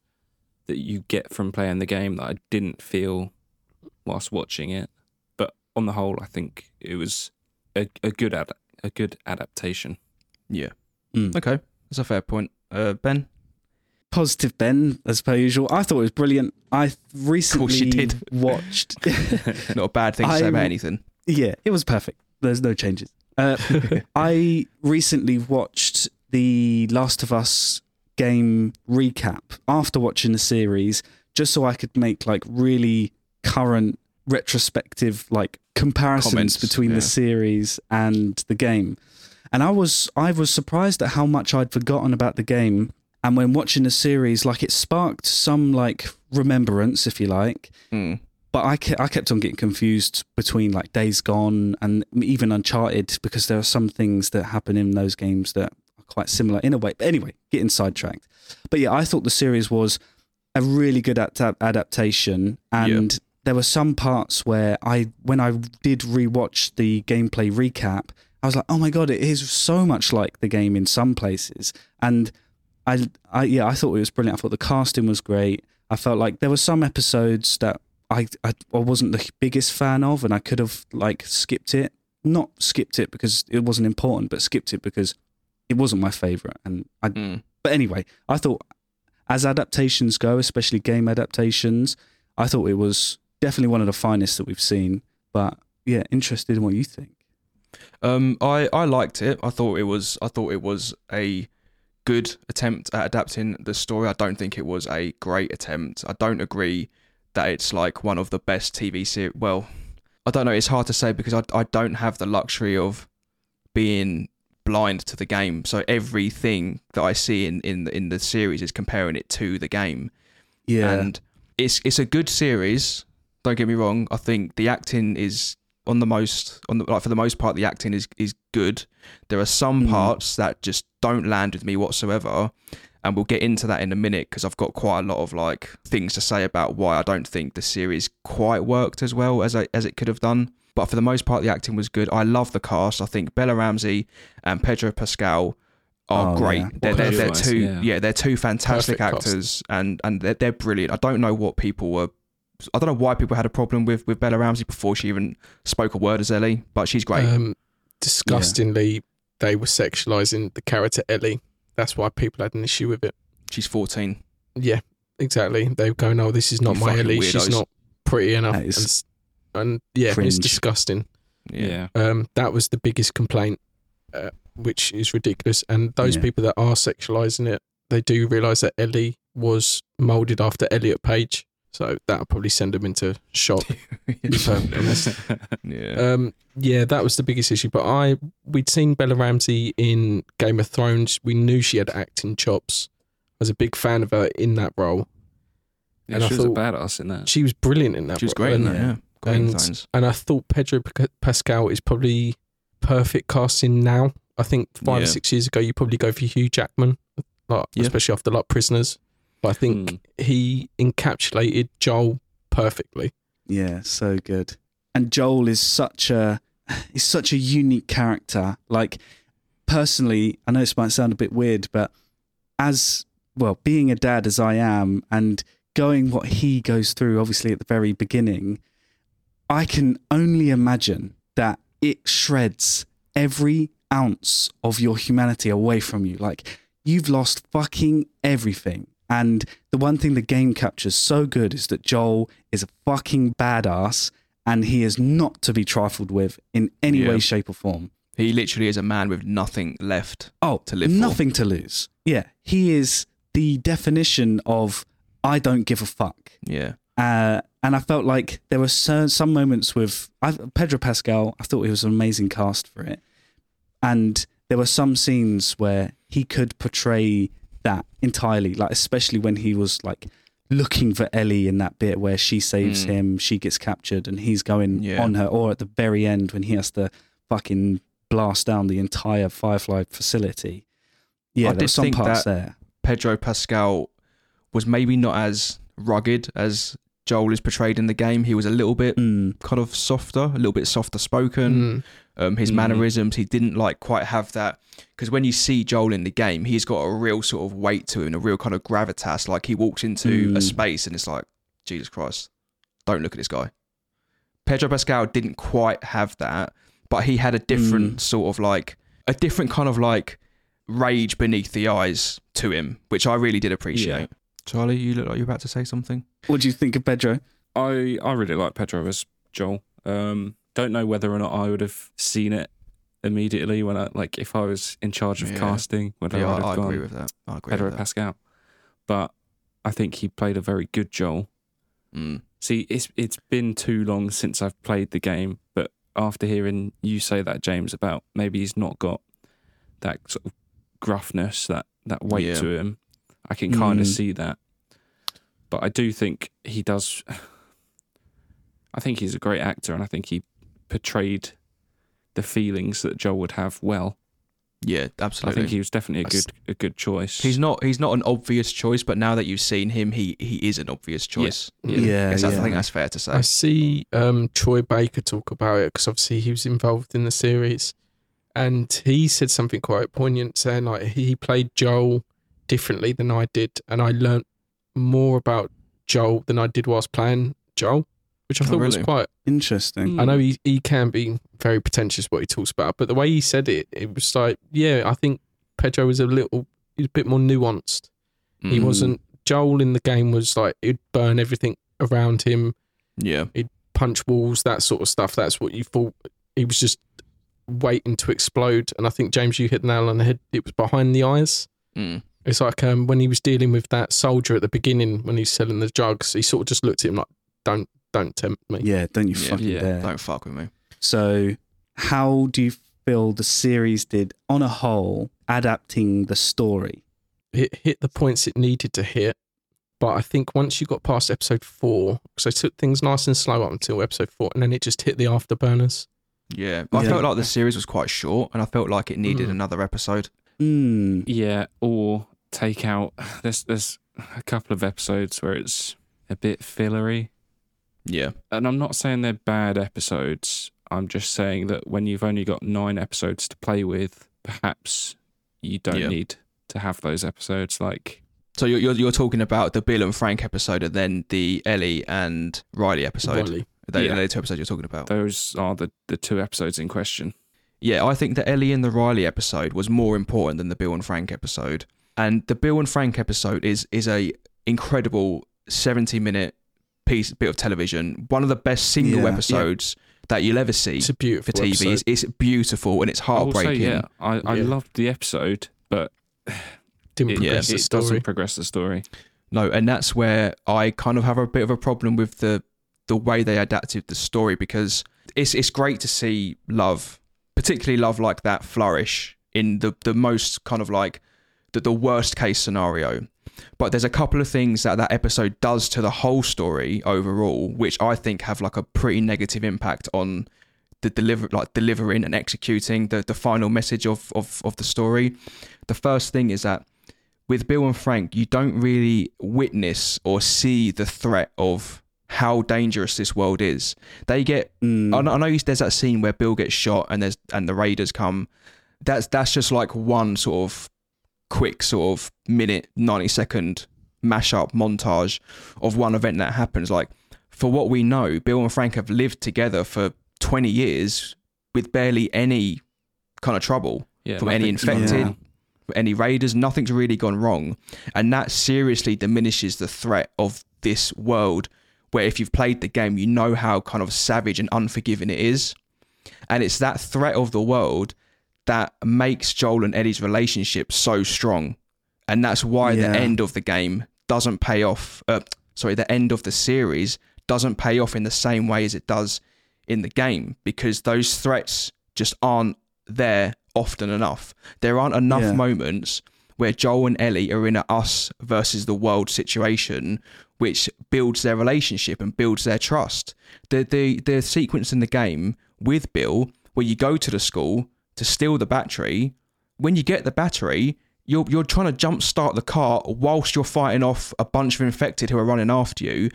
that you get from playing the game that I didn't feel whilst watching it. But on the whole, I think it was a, a good ad, a good adaptation. Yeah. Mm. Okay, that's a fair point. Uh, Ben, positive Ben as per usual. I thought it was brilliant. I recently of course you did. watched. Not a bad thing to I, say about anything. Yeah, it was perfect. There's no changes. Uh, I recently watched the Last of Us game recap after watching the series, just so I could make like really current, retrospective like comparisons Comments, between yeah. the series and the game. And I was I was surprised at how much I'd forgotten about the game. And when watching the series, like it sparked some like remembrance, if you like. Mm. But I kept, I kept on getting confused between like Days Gone and even Uncharted, because there are some things that happen in those games that are quite similar in a way. But anyway, getting sidetracked. But yeah, I thought the series was a really good ad- adaptation. And yeah. there were some parts where I, when I did rewatch the gameplay recap, I was like, oh my God, it is so much like the game in some places. And I, I yeah, I thought it was brilliant. I thought the casting was great. I felt like there were some episodes that I, I I wasn't the biggest fan of, and I could have like skipped it. Not skipped it because it wasn't important, but skipped it because it wasn't my favourite. And I, mm. But anyway, I thought as adaptations go, especially game adaptations, I thought it was definitely one of the finest that we've seen. But yeah, interested in what you think. Um, I, I liked it. I thought it was I thought it was a good attempt at adapting the story. I don't think it was a great attempt. I don't agree that it's like one of the best T V series. Well, I don't know. It's hard to say because I I don't have the luxury of being blind to the game. So everything that I see in in, in the series is comparing it to the game. Yeah, and it's it's a good series. Don't get me wrong. I think the acting is on the most on the like for the most part the acting is is good. There are some mm. parts that just don't land with me whatsoever. And we'll get into that in a minute because I've got quite a lot of like things to say about why I don't think the series quite worked as well as I, as it could have done. But for the most part, the acting was good. I love the cast. I think Bella Ramsey and Pedro Pascal are oh, great. Yeah. They're, they're, they're two, yeah. yeah, they're two fantastic Perfect actors, cast. and and they're, they're brilliant. I don't know what people were. I don't know why people had a problem with with Bella Ramsey before she even spoke a word as Ellie, but she's great. Um, disgustingly, yeah. they were sexualizing the character Ellie. That's why people had an issue with it. She's fourteen. Yeah, exactly. They were going, oh, this is not you my Ellie. Weirdos. She's not pretty enough. And, and yeah, cringe. It's disgusting. Yeah. Um, that was the biggest complaint, uh, which is ridiculous. And those yeah. people that are sexualizing it, they do realise that Ellie was moulded after Elliot Page. So that'll probably send them into shock. yeah. Um, yeah, that was the biggest issue. But I, we'd seen Bella Ramsey in Game of Thrones. We knew she had acting chops. I was a big fan of her in that role. Yeah, and she I was a badass in that. She was brilliant in that role. She was role, great in that, yeah. Great and, and I thought Pedro Pascal is probably perfect casting now. I think five yeah. or six years ago, you probably go for Hugh Jackman, like, yeah. especially after like Prisoners. I think mm. he encapsulated Joel perfectly. Yeah, so good. And Joel is such a is such a unique character. Like, personally, I know this might sound a bit weird, but as well, being a dad as I am and going what he goes through, obviously at the very beginning, I can only imagine that it shreds every ounce of your humanity away from you. Like, you've lost fucking everything. And the one thing the game captures so good is that Joel is a fucking badass and he is not to be trifled with in any yeah. way, shape or form. He literally is a man with nothing left oh, to live nothing for. to lose. Yeah, he is the definition of I don't give a fuck. Yeah. Uh, and I felt like there were so, some moments with I've, Pedro Pascal, I thought he was an amazing cast for it. And there were some scenes where he could portray that entirely, like especially when he was like looking for Ellie in that bit where she saves mm. him, she gets captured and he's going yeah. on her, or at the very end when he has to fucking blast down the entire Firefly facility. Yeah, I there were some parts there. Pedro Pascal was maybe not as rugged as Joel is portrayed in the game. He was a little bit mm. kind of softer, a little bit softer spoken. Mm. Um, his mm. mannerisms, he didn't like quite have that. Because when you see Joel in the game, he's got a real sort of weight to him, a real kind of gravitas. Like he walks into mm. a space and it's like, Jesus Christ, don't look at this guy. Pedro Pascal didn't quite have that, but he had a different mm. sort of like, a different kind of like rage beneath the eyes to him, which I really did appreciate. Yeah. Charlie, you look like you're about to say something. What do you think of Pedro? I, I really like Pedro as Joel. Um, don't know whether or not I would have seen it immediately when I like if I was in charge of yeah. casting. Whether yeah, I would have I gone agree with that. I agree Pedro with that. Pascal, but I think he played a very good Joel. Mm. See, it's it's been too long since I've played the game, but after hearing you say that, James, about maybe he's not got that sort of gruffness, that that weight yeah. to him. I can kind mm. of see that. But I do think he does... I think he's a great actor, and I think he portrayed the feelings that Joel would have well. Yeah, absolutely. I think he was definitely a good a good choice. He's not he's not an obvious choice, but now that you've seen him, he, he is an obvious choice. Yeah, yeah. yeah, I, yeah. I think that's fair to say. I see um, Troy Baker talk about it, because obviously he was involved in the series, and he said something quite poignant, saying like he played Joel differently than I did, and I learnt more about Joel than I did whilst playing Joel, which I oh, thought really? was quite interesting. I know he, he can be very pretentious what he talks about, but the way he said it, it was like, yeah, I think Pedro was a little, he was a bit more nuanced. Mm. He wasn't, Joel in the game was like, he'd burn everything around him. Yeah. He'd punch walls, that sort of stuff. That's what you thought. He was just waiting to explode. And I think, James, you hit the nail on the head. It was behind the eyes. Mm. It's like um, when he was dealing with that soldier at the beginning when he's selling the drugs, he sort of just looked at him like, don't don't tempt me. Yeah, don't you yeah, fucking yeah, dare. Don't fuck with me. So how do you feel the series did on a whole adapting the story? It hit the points it needed to hit, but I think once you got past episode four, because I took things nice and slow up until episode four, and then it just hit the afterburners. Yeah, but yeah. I felt like the series was quite short, and I felt like it needed mm. another episode. Mm. Yeah, or... take out there's there's a couple of episodes where it's a bit fillery, yeah and I'm not saying they're bad episodes. I'm just saying that when you've only got nine episodes to play with, perhaps you don't yeah. need to have those episodes. Like, so you're, you're you're talking about the Bill and Frank episode and then the Ellie and Riley episode. Riley. They, yeah. They're the two episodes you're talking about. Those are the the two episodes in question. Yeah, I think the Ellie and the Riley episode was more important than the Bill and Frank episode. And the Bill and Frank episode is is a incredible seventy minute piece bit of television. One of the best single yeah, episodes yeah. that you'll ever see. It's a beautiful for T V. It's, it's beautiful and it's heartbreaking. Also, yeah, I, I yeah. loved the episode, but Didn't it, progress yeah, the story. it doesn't progress the story. No, and that's where I kind of have a bit of a problem with the the way they adapted the story, because it's it's great to see love, particularly love like that, flourish in the the most kind of like the worst case scenario. But there's a couple of things that that episode does to the whole story overall, which I think have like a pretty negative impact on the deliver like delivering and executing the, the final message of, of of the story. The first thing is that with Bill and Frank, you don't really witness or see the threat of how dangerous this world is. They get mm. I, know, I know there's that scene where Bill gets shot and there's and the raiders come. That's that's just like one sort of quick sort of minute, ninety second mashup montage of one event that happens. Like, for what we know, Bill and Frank have lived together for twenty years with barely any kind of trouble yeah, from any infected, yeah. any raiders. Nothing's really gone wrong. And that seriously diminishes the threat of this world where if you've played the game, you know how kind of savage and unforgiving it is. And it's that threat of the world that makes Joel and Ellie's relationship so strong. And that's why yeah. the end of the game doesn't pay off. Uh, sorry, the end of the series doesn't pay off in the same way as it does in the game, because those threats just aren't there often enough. There aren't enough yeah. moments where Joel and Ellie are in a us versus the world situation, which builds their relationship and builds their trust. The the the sequence in the game with Bill, where you go to the school to steal the battery, when you get the battery, you're you're trying to jumpstart the car whilst you're fighting off a bunch of infected who are running after you.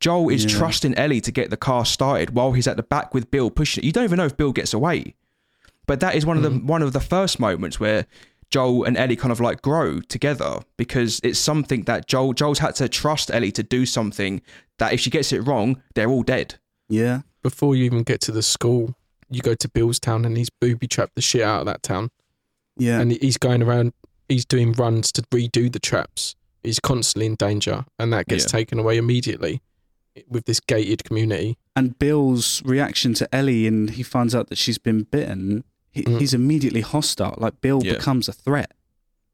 Joel is yeah. trusting Ellie to get the car started while he's at the back with Bill pushing it. You don't even know if Bill gets away. But that is one mm. of the one of the first moments where Joel and Ellie kind of like grow together, because it's something that Joel Joel's had to trust Ellie to do something that if she gets it wrong, they're all dead. Yeah. Before you even get to the school, you go to Bill's town and he's booby-trapped the shit out of that town. Yeah. And he's going around, he's doing runs to redo the traps. He's constantly in danger, and that gets yeah. taken away immediately with this gated community. And Bill's reaction to Ellie, and he finds out that she's been bitten, he, mm. he's immediately hostile. Like, Bill yeah. becomes a threat.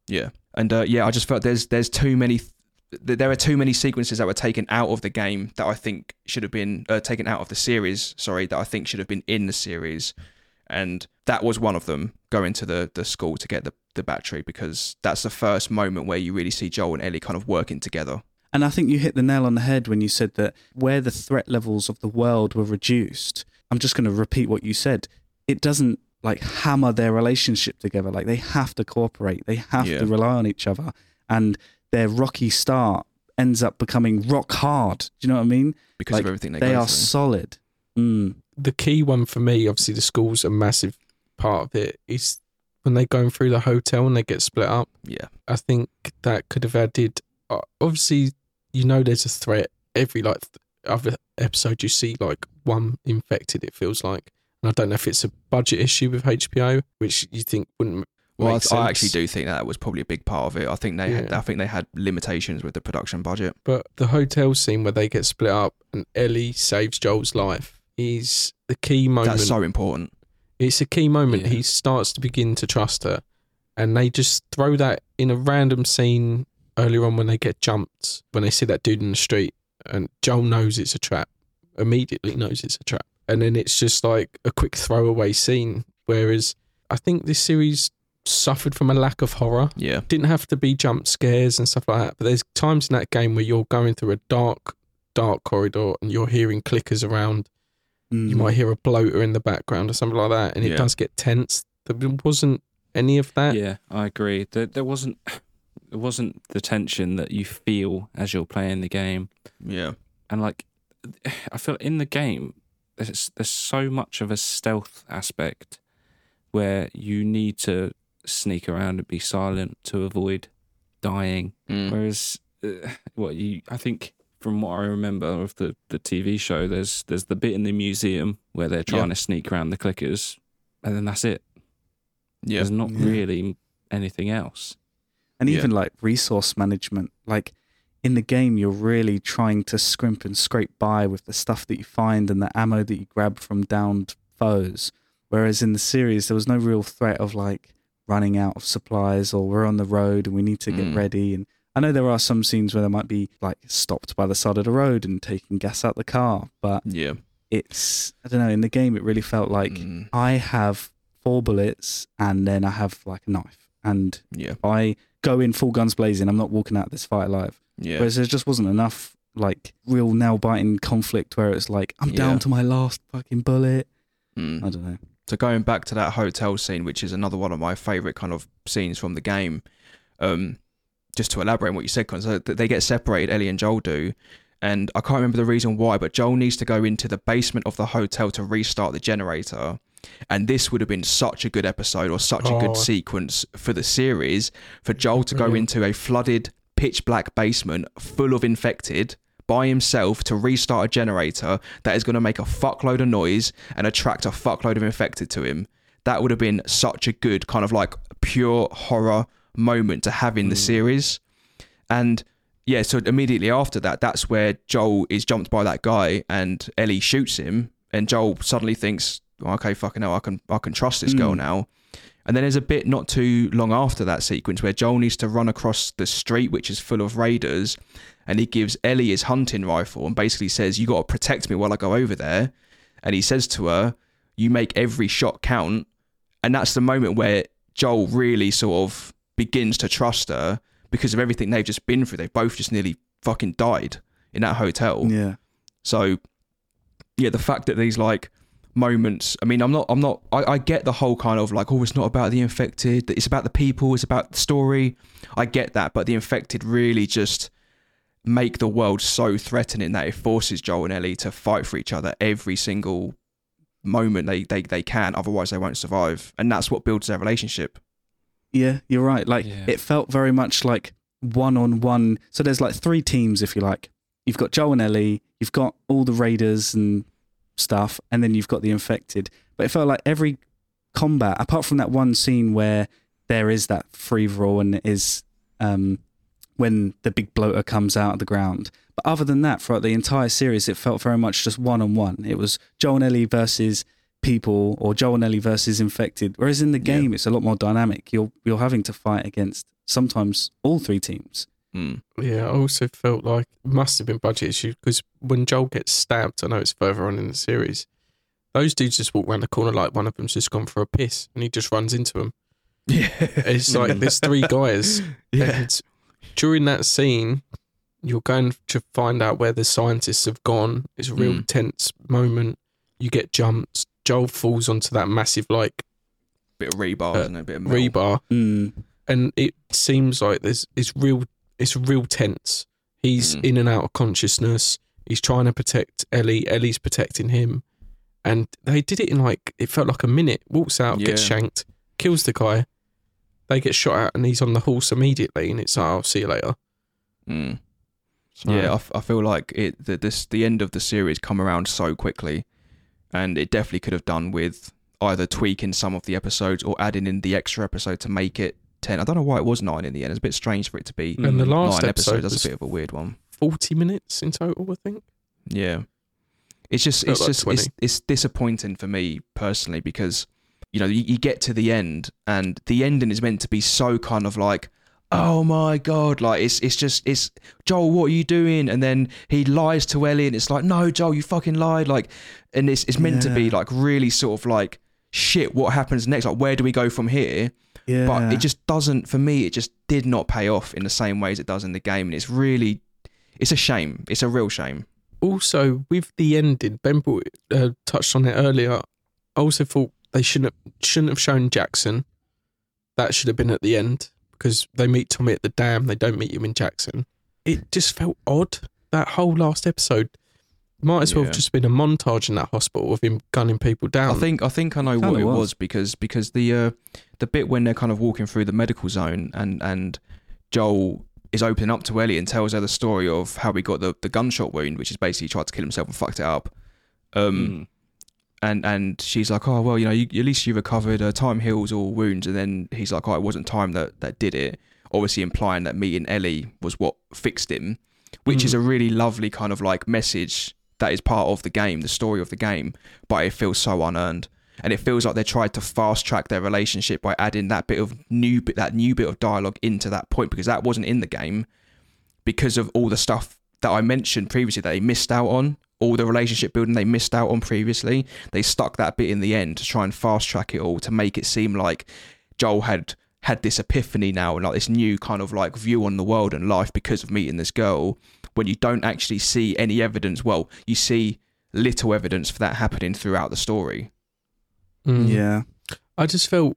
Yeah. And uh, yeah, I just felt there's there's too many... Th- there are too many sequences that were taken out of the game that I think should have been uh, taken out of the series, sorry, that I think should have been in the series. And that was one of them, going to the, the school to get the, the battery, because that's the first moment where you really see Joel and Ellie kind of working together. And I think you hit the nail on the head when you said that where the threat levels of the world were reduced, I'm just going to repeat what you said, it doesn't like hammer their relationship together. Like, they have to cooperate. They have yeah. to rely on each other. And their rocky start ends up becoming rock hard. Do you know what I mean? Because like, of everything they, they go through. They are solid. Mm. The key one for me, obviously the school's a massive part of it, is when they're going through the hotel and they get split up. Yeah. I think that could have added... Uh, obviously, you know there's a threat. Every like th- other episode you see like one infected, it feels like. And I don't know if it's a budget issue with H B O, which you think wouldn't... Well, I, I actually do think that was probably a big part of it. I think they, yeah. had, I think they had limitations with the production budget. But the hotel scene where they get split up and Ellie saves Joel's life is the key moment. That's so important. It's a key moment. Yeah. He starts to begin to trust her, and they just throw that in a random scene earlier on when they get jumped, when they see that dude in the street, and Joel knows it's a trap, immediately knows it's a trap, and then it's just like a quick throwaway scene. Whereas I think this series suffered from a lack of horror. Yeah. Didn't have to be jump scares and stuff like that, but there's times in that game where you're going through a dark, dark corridor and you're hearing clickers around. Mm. You might hear a bloater in the background or something like that, and it yeah. does get tense. There wasn't any of that. Yeah, I agree. There, there wasn't there wasn't the tension that you feel as you're playing the game. Yeah. And like, I feel in the game, there's, there's so much of a stealth aspect where you need to sneak around and be silent to avoid dying. Mm. Whereas, uh, what you, I think from what I remember of the, the T V show, there's there's the bit in the museum where they're trying yeah. to sneak around the clickers, and then that's it. Yeah. There's not yeah. really anything else. And even yeah. like resource management, like in the game, you're really trying to scrimp and scrape by with the stuff that you find and the ammo that you grab from downed foes. Whereas in the series, there was no real threat of like running out of supplies, or we're on the road and we need to get mm. ready. And I know there are some scenes where they might be like stopped by the side of the road and taking gas out the car, but yeah, it's, I don't know, in the game it really felt like mm. I have four bullets and then I have like a knife, and yeah. if I go in full guns blazing, I'm not walking out of this fight alive. Yeah. Whereas there just wasn't enough like real nail-biting conflict where it's like, I'm yeah. down to my last fucking bullet. Mm. I don't know. So going back to that hotel scene, which is another one of my favourite kind of scenes from the game, um, just to elaborate on what you said, so they get separated, Ellie and Joel do, and I can't remember the reason why, but Joel needs to go into the basement of the hotel to restart the generator, and this would have been such a good episode or such oh. a good sequence for the series, for Joel to go into a flooded, pitch-black basement full of infected by himself to restart a generator that is going to make a fuckload of noise and attract a fuckload of infected to him. That would have been such a good kind of like pure horror moment to have in mm. the series. And yeah, so immediately after that, that's where Joel is jumped by that guy and Ellie shoots him, and Joel suddenly thinks, oh, okay, fucking hell, I can I can trust this mm. girl now. And then there's a bit not too long after that sequence where Joel needs to run across the street, which is full of raiders, and he gives Ellie his hunting rifle and basically says, you got to protect me while I go over there. And he says to her, you make every shot count. And that's the moment where Joel really sort of begins to trust her because of everything they've just been through. They both just nearly fucking died in that hotel. Yeah. So, yeah, the fact that these like moments, I mean, I'm not, I'm not, I, I get the whole kind of like, oh, it's not about the infected. It's about the people. It's about the story. I get that. But the infected really just make the world so threatening that it forces Joel and Ellie to fight for each other every single moment they, they, they can. Otherwise they won't survive. And that's what builds their relationship. Yeah, you're right. Like yeah. It felt very much like one-on-one. So there's like three teams, if you like. You've got Joel and Ellie, you've got all the raiders and stuff, and then you've got the infected. But it felt like every combat, apart from that one scene where there is that free-for-all and it is um, when the big bloater comes out of the ground. But other than that, throughout the entire series, it felt very much just one-on-one. It was Joel and Ellie versus people, or Joel and Ellie versus infected. Whereas in the game, yeah. it's a lot more dynamic. You're you're having to fight against sometimes all three teams. Mm. Yeah, I also felt like it must have been budget issues because when Joel gets stabbed, I know it's further on in the series, those dudes just walk around the corner like one of them's just gone for a piss and he just runs into them. Yeah, it's like there's three guys. Yeah. And during that scene, you're going to find out where the scientists have gone. It's a real mm. tense moment. You get jumped. Joel falls onto that massive, like... Bit of rebar, uh, isn't it? Bit of metal. Rebar. Mm. And it seems like there's it's real it's real tense. He's mm. in and out of consciousness. He's trying to protect Ellie. Ellie's protecting him. And they did it in like, it felt like a minute. Walks out, yeah. gets shanked, kills the guy. They get shot at and he's on the horse immediately. And it's like, I'll see you later. Mm. So, yeah, I, f- I feel like it. The, this, the end of the series come around so quickly. And it definitely could have done with either tweaking some of the episodes or adding in the extra episode to make it ten. I don't know why it was nine in the end. It's a bit strange for it to be nine episodes. And the last episode was a bit of a weird one. forty minutes in total, I think. Yeah. It's just, it's just, it's, it's disappointing for me personally because, you know, you, you get to the end and the ending is meant to be so kind of like, oh my God, like it's it's just, it's Joel, what are you doing? And then he lies to Ellie and it's like, no, Joel, you fucking lied. Like, and it's it's meant yeah. to be like really sort of like, shit, what happens next? Like, where do we go from here? Yeah. But it just doesn't, for me, it just did not pay off in the same way as it does in the game. And it's really, it's a shame. It's a real shame. Also, with the ending, Ben brought, uh, touched on it earlier. I also thought they shouldn't have, shouldn't have shown Jackson. That should have been at the end. Because they meet Tommy at the dam, they don't meet him in Jackson. It just felt odd, that whole last episode. Might as well yeah. have just been a montage in that hospital of him gunning people down. I think I think I know Kinda what it was. was because because the uh, the bit when they're kind of walking through the medical zone and, and Joel is opening up to Ellie and tells her the story of how he got the, the gunshot wound, which is basically he tried to kill himself and fucked it up. Um, mm. And and she's like, oh, well, you know, you, at least you recovered. Uh, time heals all wounds. And then he's like, oh, it wasn't time that, that did it. Obviously implying that meeting Ellie was what fixed him, which mm. is a really lovely kind of like message that is part of the game, the story of the game. But it feels so unearned. And it feels like they tried to fast track their relationship by adding that bit of new bit, that new bit of dialogue into that point, because that wasn't in the game because of all the stuff that I mentioned previously that they missed out on. All the relationship building they missed out on previously, they stuck that bit in the end to try and fast track it all to make it seem like Joel had had this epiphany now and like this new kind of like view on the world and life because of meeting this girl, when you don't actually see any evidence. Well, you see little evidence for that happening throughout the story. Mm. Yeah. I just felt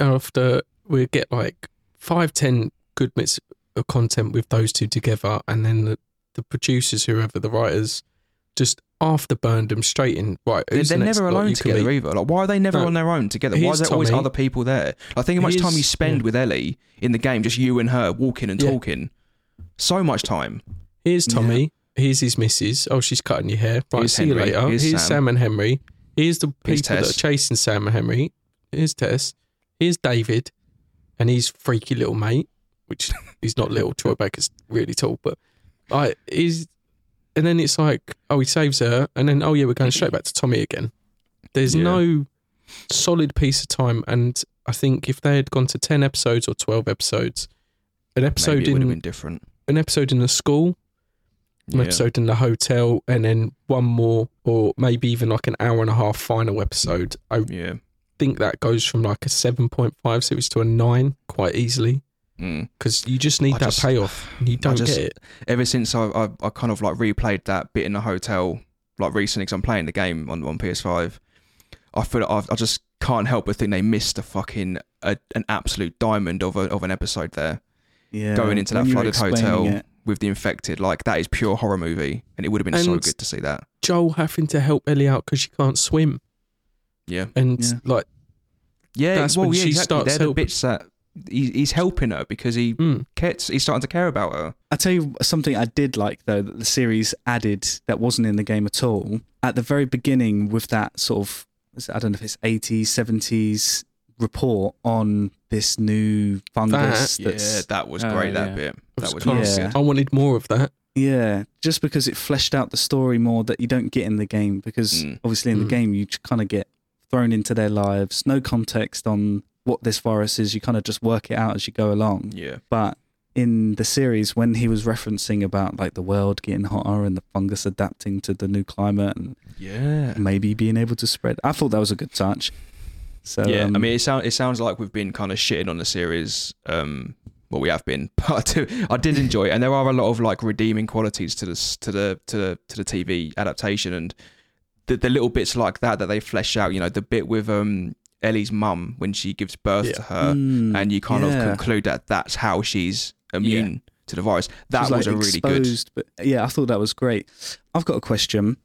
after we get like five, ten good bits of content with those two together, and then the, the producers, whoever the writers, just after burned them straight in. Right, who's they're the never alone together meet? Either. Like, why are they never no. on their own together? Why is there Tommy. Always other people there? Like, think how much Here's, time you spend yeah. with Ellie in the game, just you and her walking and yeah. talking. So much time. Here's Tommy. Yeah. Here's his missus. Oh, she's cutting your hair. Right, Here's see Henry. You later. Here's, Here's Sam. Sam and Henry. Here's the Here's people Tess. That are chasing Sam and Henry. Here's Tess. Here's David, and his freaky little mate, which he's not little. Troy Baker's really tall, but I is. And then it's like, oh, he saves her, and then oh yeah, we're going straight back to Tommy again. There's yeah. no solid piece of time, and I think if they had gone to ten episodes or twelve episodes, an episode Maybe it in would have been different, an episode in the school. An yeah. episode in the hotel, and then one more, or maybe even like an hour and a half final episode. I yeah. think that goes from like a seven point five series to a nine quite easily, because mm. you just need I that just, payoff. You don't just, get it. Ever since I, I I kind of like replayed that bit in the hotel like recently, because I'm playing the game on, on P S five, I feel like I've, I just can't help but think they missed a fucking a, an absolute diamond of a, of an episode there. Yeah, going into that flooded hotel. It. With the infected, like that is pure horror movie, and it would have been and so good to see that. Joel having to help Ellie out because she can't swim. Yeah, and yeah. like, yeah, that's well, when yeah, she exactly. starts. They're the bitch that he, he's helping her because he mm. cares. He's starting to care about her. I tell you something I did like though that the series added that wasn't in the game at all. At the very beginning, with that sort of, I don't know if it's eighties, seventies report on this new fungus. That, that's, yeah, that was great. Uh, that yeah. bit. That was nice. Yeah. I wanted more of that. Yeah, just because it fleshed out the story more that you don't get in the game, because mm. obviously in mm. the game you kind of get thrown into their lives, no context on what this virus is. You kind of just work it out as you go along. Yeah. But in the series, when he was referencing about like the world getting hotter and the fungus adapting to the new climate and yeah, maybe being able to spread, I thought that was a good touch. So, yeah, um, I mean, it sounds it sounds like we've been kind of shitting on the series, um, well, we have been, but I, do, I did enjoy it, and there are a lot of like redeeming qualities to the to the to the to the T V adaptation, and the, the little bits like that that they flesh out. You know, the bit with um, Ellie's mum when she gives birth yeah. to her, mm, and you kind yeah. of conclude that that's how she's immune yeah. to the virus. That was, was like, a exposed, really good. But yeah, I thought that was great. I've got a question.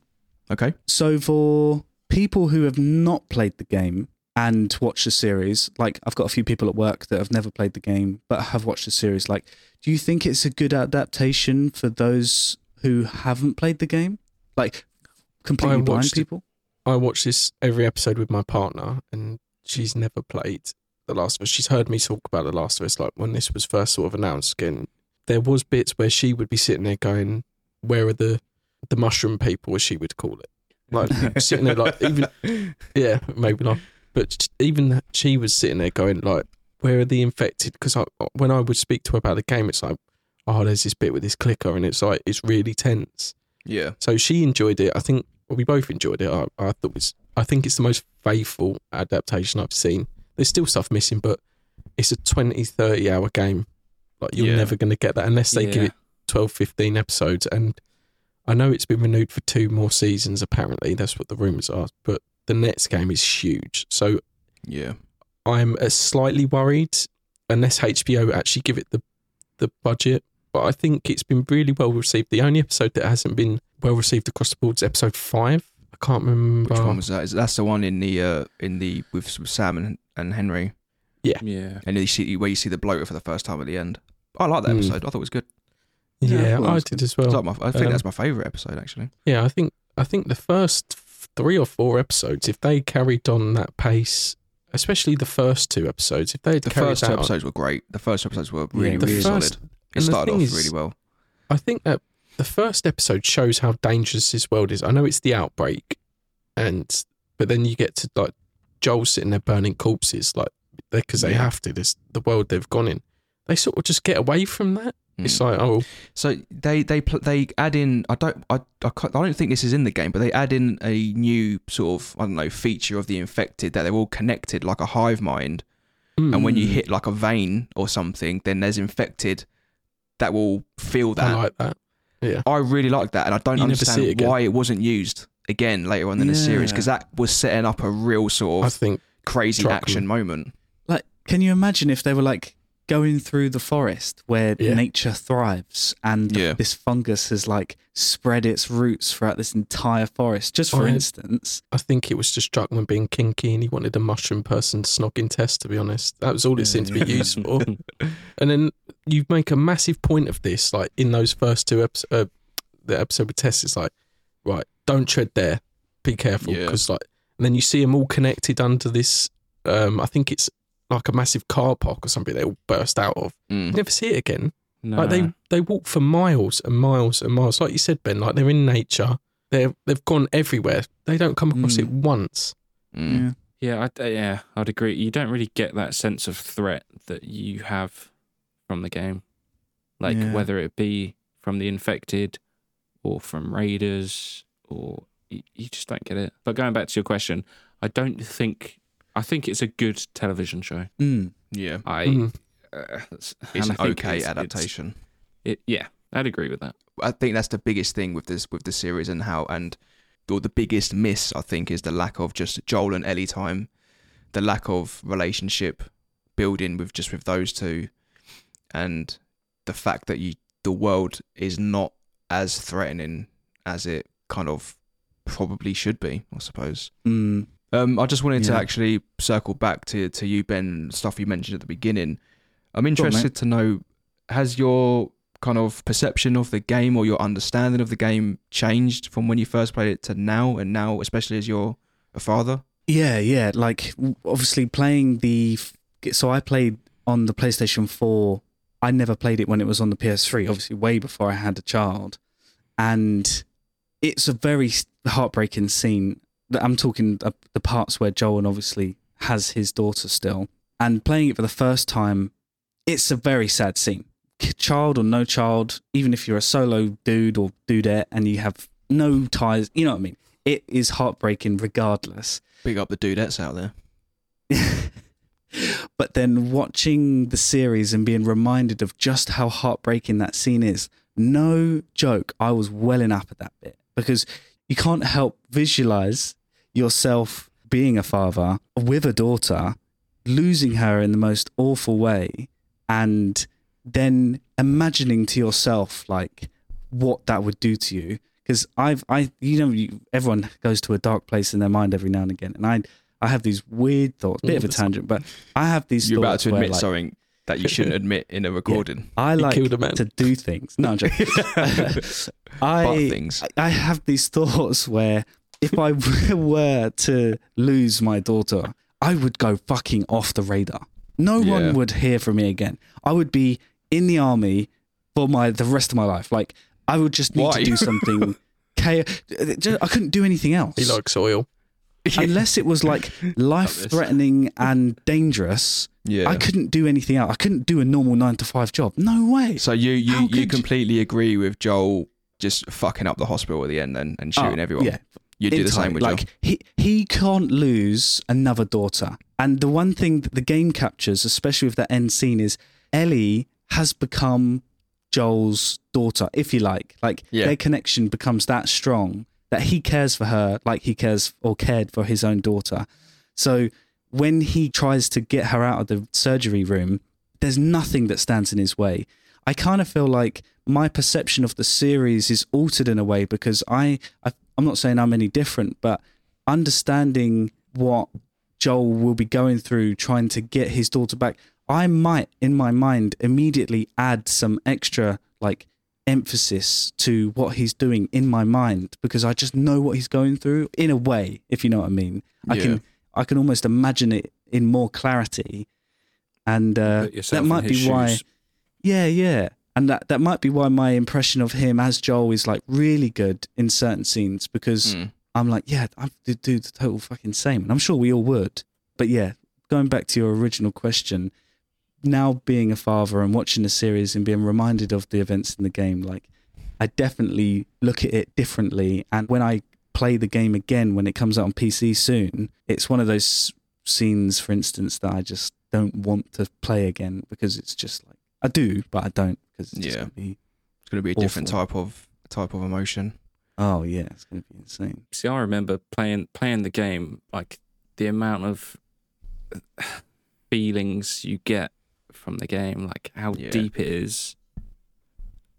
Okay, so for people who have not played the game and watch the series, like I've got a few people at work that have never played the game but have watched the series, like do you think it's a good adaptation for those who haven't played the game, like completely I blind people? I watch this every episode with my partner, and she's never played The Last of Us. She's heard me talk about The Last of Us, like when this was first sort of announced, and there was bits where she would be sitting there going, where are the the mushroom people, as she would call it, like sitting there like even yeah maybe not but even she was sitting there going, like, where are the infected? Because I, when I would speak to her about the game, it's like, oh, there's this bit with this clicker, and it's like, it's really tense. Yeah. So she enjoyed it. I think well, we both enjoyed it. I, I thought it was, I think it's the most faithful adaptation I've seen. There's still stuff missing, but it's a twenty, thirty-hour game. Like, you're yeah. never going to get that unless they yeah. give it twelve, fifteen episodes. And I know it's been renewed for two more seasons, apparently. That's what the rumours are, but the next game is huge. So yeah, I'm uh, slightly worried unless H B O actually give it the, the budget. But I think it's been really well received. The only episode that hasn't been well received across the board is episode five. I can't remember. Which one was that? That's the one in the, uh, in the with, with Sam and, and Henry. Yeah. yeah. And you see, where you see the bloater for the first time at the end. I like that episode. Mm. I thought it was good. Yeah, yeah I, I was did good. as well. Like my, I think um, that's my favourite episode, actually. Yeah, I think I think the first three or four episodes, if they carried on that pace, especially the first two episodes, if they had the carried first two episodes on, were great. The first episodes were really, yeah, really first, solid. It started off is, really well. I think that the first episode shows how dangerous this world is. I know it's the outbreak, and but then you get to like Joel sitting there burning corpses, like because they yeah. have to. This the world they've gone in. They sort of just get away from that. It's like, oh, so they they they add in. I don't I I, I don't think this is in the game, but they add in a new sort of I don't know feature of the infected that they're all connected like a hive mind, mm. and when you hit like a vein or something, then there's infected that will feel that. I like that. Yeah, I really like that, and I don't you understand it why it wasn't used again later on in yeah. the series, because that was setting up a real sort of I think crazy action moment. Like, can you imagine if they were like going through the forest where yeah. nature thrives, and yeah. this fungus has like spread its roots throughout this entire forest, just for I, instance. I think it was just Druckmann being kinky, and he wanted a mushroom person snogging test, to be honest. That was all it seemed to be used for. And then you make a massive point of this, like in those first two episodes, uh, the episode with Tess, it's like, right, don't tread there, be careful. Because yeah. like, and then you see them all connected under this, um, I think it's like a massive car park or something they all burst out of. Mm. You never see it again. No. Like they, they walk for miles and miles and miles. Like you said, Ben, like they're in nature. They've they've gone everywhere. They don't come across mm. it once. Mm. Yeah, yeah, I, yeah, I'd agree. You don't really get that sense of threat that you have from the game, like yeah. whether it be from the infected or from raiders, or you, you just don't get it. But going back to your question, I don't think I think it's a good television show. Mm. Yeah, I. Mm. Uh, it's an I okay it's, adaptation. It's, it, yeah, I'd agree with that. I think that's the biggest thing with this with the series and how and or the biggest miss I think is the lack of just Joel and Ellie time, the lack of relationship building with just with those two, and the fact that you the world is not as threatening as it kind of probably should be, I suppose. Mm. Um, I just wanted yeah. to actually circle back to to you, Ben, stuff you mentioned at the beginning. I'm interested to know, has your kind of perception of the game or your understanding of the game changed from when you first played it to now, and now especially as you're a father? Yeah, yeah. Like, obviously playing the... So I played on the PlayStation four. I never played it when it was on the P S three, obviously way before I had a child. And it's a very heartbreaking scene. I'm talking the parts where Joel obviously has his daughter still. And playing it for the first time, it's a very sad scene. Child or no child, even if you're a solo dude or dudette and you have no ties, you know what I mean? It is heartbreaking regardless. Big up the dudettes out there. But then watching the series and being reminded of just how heartbreaking that scene is, no joke, I was welling up at that bit, because you can't help visualize yourself being a father with a daughter, losing her in the most awful way, and then imagining to yourself like what that would do to you. Because I've I you know you, everyone goes to a dark place in their mind every now and again, and I I have these weird thoughts. Bit of a tangent, but I have these. You're thoughts about to admit where, like, something that you shouldn't admit in a recording. Yeah, I like to do things. No, I'm joking. I things. I have these thoughts where if I were to lose my daughter, I would go fucking off the radar. No yeah. one would hear from me again. I would be in the army for my the rest of my life. Like, I would just need Why? to do something. I couldn't do anything else. He likes oil. Unless it was like life-threatening and dangerous, yeah. I couldn't do anything else. I couldn't do a normal nine to five job. No way. So you you, you completely you? agree with Joel just fucking up the hospital at the end and, and shooting oh, everyone? Yeah. You'd do the same with Joel. Like, he, he can't lose another daughter. And the one thing that the game captures, especially with that end scene, is Ellie has become Joel's daughter, if you like. Like, yeah. their connection becomes that strong that he cares for her like he cares or cared for his own daughter. So when he tries to get her out of the surgery room, there's nothing that stands in his way. I kind of feel like my perception of the series is altered in a way, because I, I I'm not saying I'm any different, but understanding what Joel will be going through trying to get his daughter back, I might, in my mind, immediately add some extra like emphasis to what he's doing in my mind, because I just know what he's going through in a way, if you know what I mean. Yeah. I can I can almost imagine it in more clarity, and uh, that might be why. Shoes. Yeah, yeah, and that that might be why my impression of him as Joel is like really good in certain scenes, because. Mm. I'm like, yeah, I'd do the total fucking same. And I'm sure we all would. But yeah, going back to your original question, now being a father and watching the series and being reminded of the events in the game, like, I definitely look at it differently. And when I play the game again, when it comes out on P C soon, it's one of those scenes, for instance, that I just don't want to play again, because it's just like, I do, but I don't, because it's yeah. going to be It's going to be a awful. different type of type of emotion. Oh yeah, it's going to be insane. See, I remember playing playing the game, like the amount of feelings you get from the game, like how yeah. deep it is.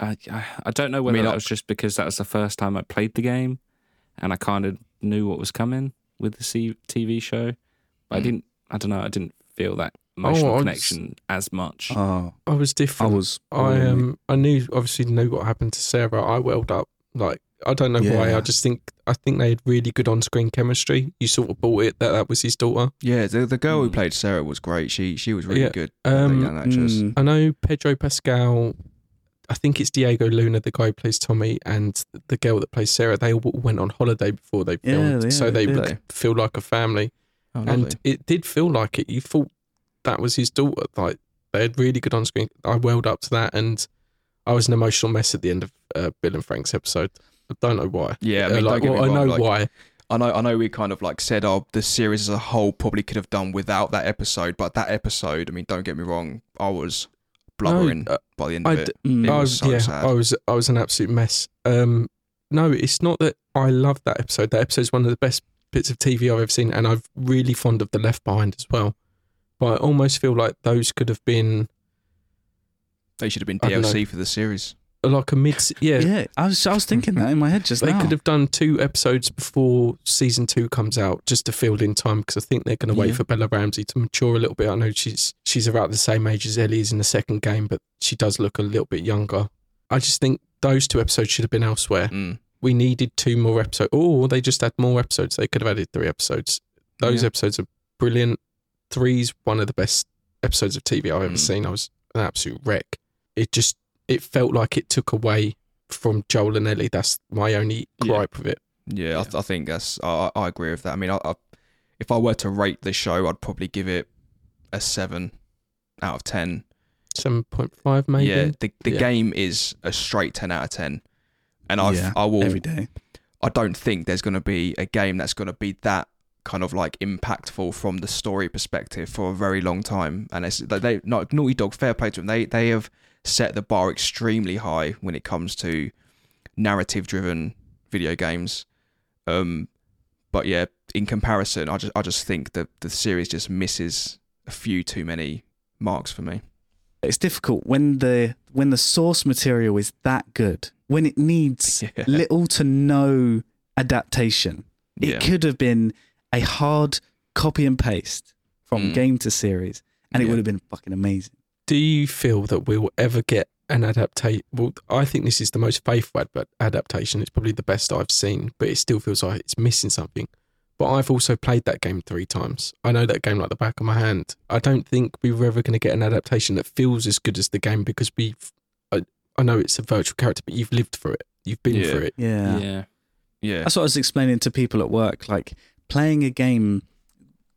I, I I don't know whether I mean, that like, was just because that was the first time I played the game, and I kind of knew what was coming with the C- T V show, but I didn't. I don't know. I didn't feel that emotional oh, connection was, as much. Oh, I was different. I was. I um. I knew obviously knew what happened to Sarah. I welled up like. I don't know yeah. why. I just think I think they had really good on-screen chemistry. You sort of bought it that that was his daughter. Yeah, the the girl mm. who played Sarah was great. She she was really yeah. good. Um, young actress. I know Pedro Pascal I think it's Diego Luna, the guy who plays Tommy, and the girl that plays Sarah. They all went on holiday before they filmed, yeah, yeah, so they, they would feel like a family. Oh, and it did feel like it. You thought that was his daughter. Like, they had really good on screen. I welled up to that, and I was an emotional mess at the end of uh, Bill and Frank's episode. I don't know why. Yeah, I, mean, uh, like, well, I know like, why. I know. I know. We kind of like said, "Oh, the series as a whole probably could have done without that episode," but that episode, I mean, don't get me wrong, I was blubbering no, uh, by the end of I, it. Mm, it I was, so yeah, sad. I was. I was an absolute mess. Um, no, it's not that I loved that episode. That episode is one of the best bits of T V I've ever seen, and I'm really fond of The Left Behind as well. But I almost feel like those could have been. They should have been D L C for the series. Like a mid, yeah. Yeah, I was I was thinking that in my head just now. They could have done two episodes before season two comes out just to fill in time, because I think they're going to wait yeah. for Bella Ramsey to mature a little bit. I know she's she's about the same age as Ellie is in the second game, but she does look a little bit younger. I just think those two episodes should have been elsewhere. Mm. We needed two more episodes. Oh, they just had more episodes. They could have added three episodes. Those yeah. episodes are brilliant. Three's one of the best episodes of T V I've ever mm. seen. I was an absolute wreck. It just... It felt like it took away from Joel and Ellie. That's my only gripe yeah. with it. Yeah, yeah. I, th- I think that's. I, I agree with that. I mean, I, I, if I were to rate the show, I'd probably give it a seven out of ten. Seven point five, maybe. Yeah, the the yeah. game is a straight ten out of ten, and I've yeah, I will every day. I don't think there's going to be a game that's going to be that kind of like impactful from the story perspective for a very long time. And it's they no, Naughty Dog, fair play to them. They they have. set the bar extremely high when it comes to narrative-driven video games. Um, but yeah, in comparison, I just I just think that the series just misses a few too many marks for me. It's difficult when the when the source material is that good, when it needs yeah. little to no adaptation. It yeah. could have been a hard copy and paste from mm. game to series, and it yeah. would have been fucking amazing. Do you feel that we'll ever get an adaptation? Well, I think this is the most faithful ad- adaptation. It's probably the best I've seen, but it still feels like it's missing something. But I've also played that game three times. I know that game like the back of my hand. I don't think we were ever going to get an adaptation that feels as good as the game, because we've, I, I know it's a virtual character, but you've lived through it. You've been yeah. through it. Yeah. yeah. Yeah. That's what I was explaining to people at work. Like, playing a game...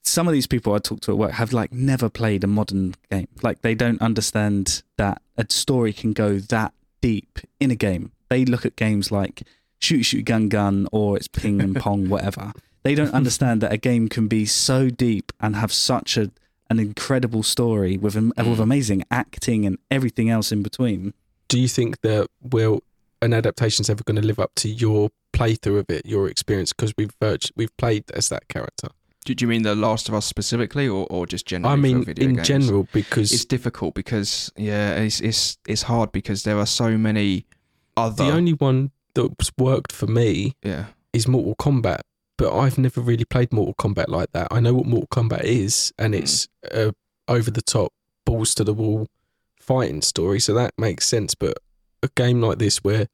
Some of these people I talk to at work have like never played a modern game. Like, they don't understand that a story can go that deep in a game. They look at games like shoot, shoot, gun, gun, or it's ping and pong, whatever. They don't understand that a game can be so deep and have such a, an incredible story with, with amazing acting and everything else in between. Do you think that we'll, an adaptation's ever going to live up to your playthrough of it, your experience? Because we've, virtu- we've played as that character. Do you mean The Last of Us specifically, or, or just generally? I mean, for video in games? General, because it's difficult. Because yeah, it's it's it's hard because there are so many other. The only one that's worked for me, yeah. is Mortal Kombat. But I've never really played Mortal Kombat like that. I know what Mortal Kombat is, and it's mm. a over the top, balls to the wall fighting story. So that makes sense. But a game like this, where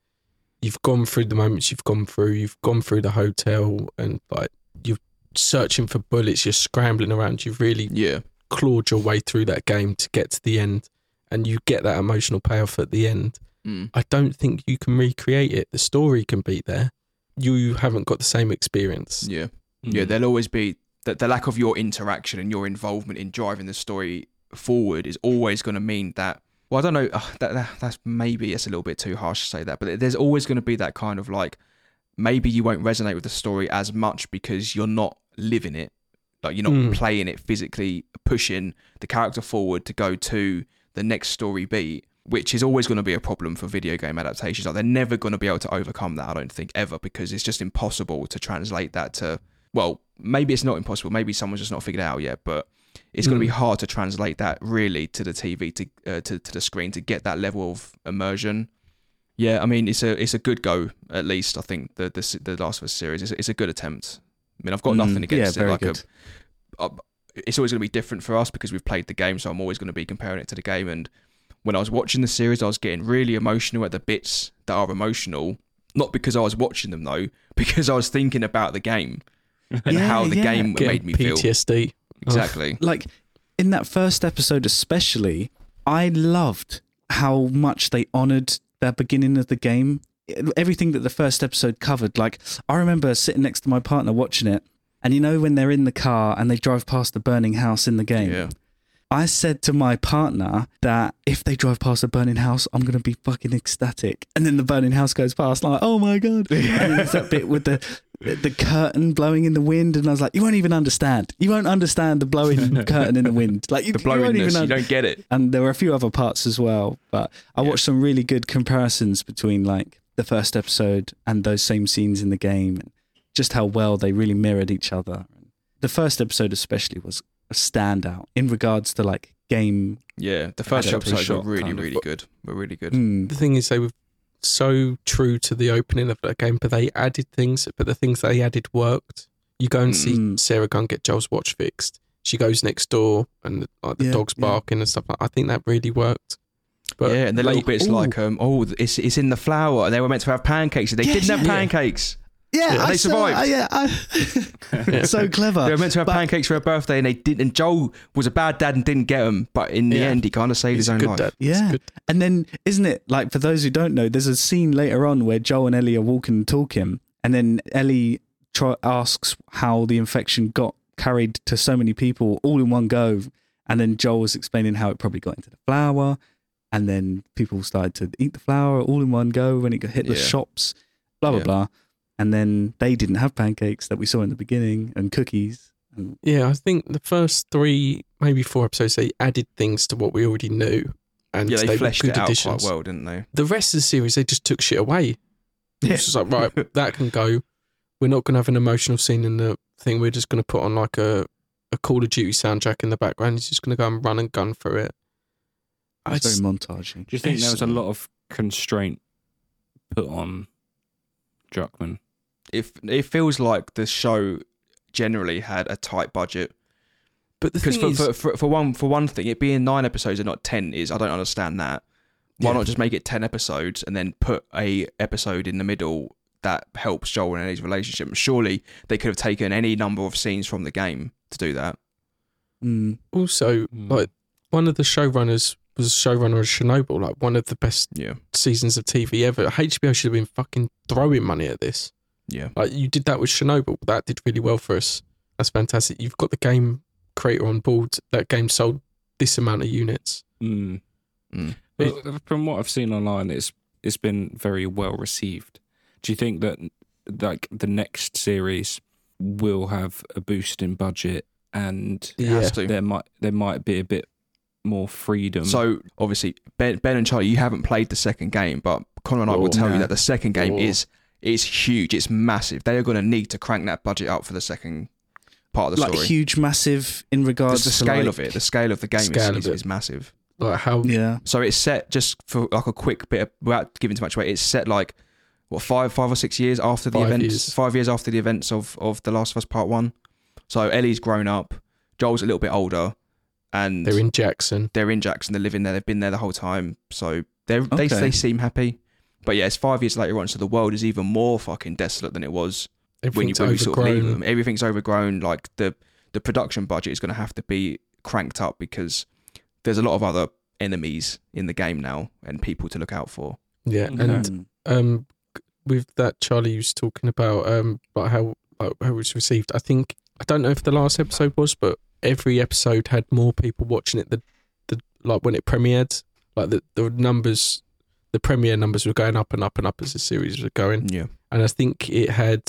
you've gone through the moments you've gone through, you've gone through the hotel, and like you've. Searching for bullets, you're scrambling around, you've really yeah. clawed your way through that game to get to the end, and you get that emotional payoff at the end. Mm. I don't think you can recreate it. The story can be there. You haven't got the same experience. Yeah. Mm. Yeah, there'll always be that the lack of your interaction and your involvement in driving the story forward is always going to mean that, well, I don't know, uh, that, that that's maybe it's a little bit too harsh to say that, but there's always going to be that kind of like, maybe you won't resonate with the story as much because you're not living it, like you're not mm. playing it physically, pushing the character forward to go to the next story beat, which is always going to be a problem for video game adaptations. Like, they're never going to be able to overcome that, I don't think, ever, because it's just impossible to translate that to, well, maybe it's not impossible, maybe someone's just not figured it out yet, but it's mm. going to be hard to translate that really to the T V, to, uh, to to the screen, to get that level of immersion. Yeah, I mean, it's a it's a good go, at least, I think, the the, the Last of Us series. It's a, it's a good attempt. I mean, I've got mm, nothing against yeah, it. Like a, a, it's always going to be different for us because we've played the game, so I'm always going to be comparing it to the game. And when I was watching the series, I was getting really emotional at the bits that are emotional, not because I was watching them, though, because I was thinking about the game and yeah, how the yeah. game Get made me P T S D. Feel. P T S D. Exactly. Like, in that first episode especially, I loved how much they honoured their beginning of the game. Everything that the first episode covered. Like, I remember sitting next to my partner watching it, and you know when they're in the car and they drive past the burning house in the game? Yeah. I said to my partner that if they drive past a burning house, I'm going to be fucking ecstatic. And then the burning house goes past, like, oh my God. Yeah. And there's that bit with the the curtain blowing in the wind. And I was like, you won't even understand. You won't understand the blowing curtain in the wind. Like you, the blowingness, you won't even un- you don't get it. And there were a few other parts as well. But I yeah. watched some really good comparisons between like the first episode and those same scenes in the game. And just how well they really mirrored each other. The first episode especially was a standout in regards to like game. Yeah, the first episodes were really, really good. Were really good. Mm. The thing is, they were so true to the opening of the game, but they added things. But the things they added worked. You go and see mm. Sarah go and get Joel's watch fixed. She goes next door, and like the yeah, dog's barking yeah. and stuff. Like, I think that really worked. But yeah, and the like, little bits ooh. like um, oh, it's it's in the flour, and they were meant to have pancakes, and they yeah, didn't yeah, have pancakes. Yeah. Yeah, yeah, I they survived. Saw, yeah, I, so clever. They were meant to have but, pancakes for her birthday, and they didn't. And Joel was a bad dad and didn't get them, but in the yeah. end, he kind of saved He's his own good life. Dad. Yeah, good. And then isn't it like for those who don't know, there's a scene later on where Joel and Ellie are walking and talking, and then Ellie try, asks how the infection got carried to so many people all in one go, and then Joel was explaining how it probably got into the flour, and then people started to eat the flour all in one go when it got hit yeah. the shops, blah blah yeah. blah. And then they didn't have pancakes that we saw in the beginning and cookies. And yeah, I think the first three, maybe four episodes, they added things to what we already knew. And yeah, they, they fleshed it out additions. Quite well, didn't they? The rest of the series, they just took shit away. Yeah. It's just like, right, that can go. We're not going to have an emotional scene in the thing. We're just going to put on like a, a Call of Duty soundtrack in the background. It's just going to go and run and gun through it. It's I very montaging. Do you think there was a lot of constraint put on Druckmann? If it feels like the show generally had a tight budget, but because for, for, for for one for one thing, it being nine episodes and not ten is I don't understand that. Why yeah. not just make it ten episodes and then put a episode in the middle that helps Joel and Ellie's relationship? Surely they could have taken any number of scenes from the game to do that. Mm. Also, mm. like one of the showrunners was a showrunner of Chernobyl, like one of the best yeah. seasons of T V ever. H B O should have been fucking throwing money at this. Yeah, like you did that with Chernobyl. That did really well for us. That's fantastic. You've got the game creator on board. That game sold this amount of units. Mm. Mm. But from what I've seen online, it's it's been very well received. Do you think that like the next series will have a boost in budget and yeah. there might there might be a bit more freedom? So obviously, Ben, Ben and Charlie, you haven't played the second game, but Connor and I oh, will tell no. you that the second game oh. is. It's huge. It's massive. They are going to need to crank that budget up for the second part of the like story. Like huge, massive in regards the, the to the scale like, of it. The scale of the game is, is, is massive. Like how? Yeah. So it's set just for like a quick bit of, without giving too much away. It's set like what five, five or six years after the five events. Years. Five years after the events of of The Last of Us Part One. So Ellie's grown up. Joel's a little bit older, and they're in Jackson. They're in Jackson. They're living there. They've been there the whole time. So they okay. they they seem happy. But yeah, it's five years later on, so the world is even more fucking desolate than it was when you, when you sort of leave them. Everything's overgrown. Like the, the production budget is going to have to be cranked up because there's a lot of other enemies in the game now and people to look out for. Yeah, mm-hmm. and um, with that, Charlie was talking about um, about how like, how it was received. I think I don't know if the last episode was, but every episode had more people watching it. The the like when it premiered, like the the numbers. The premiere numbers were going up and up and up as the series was going. Yeah. And I think it had,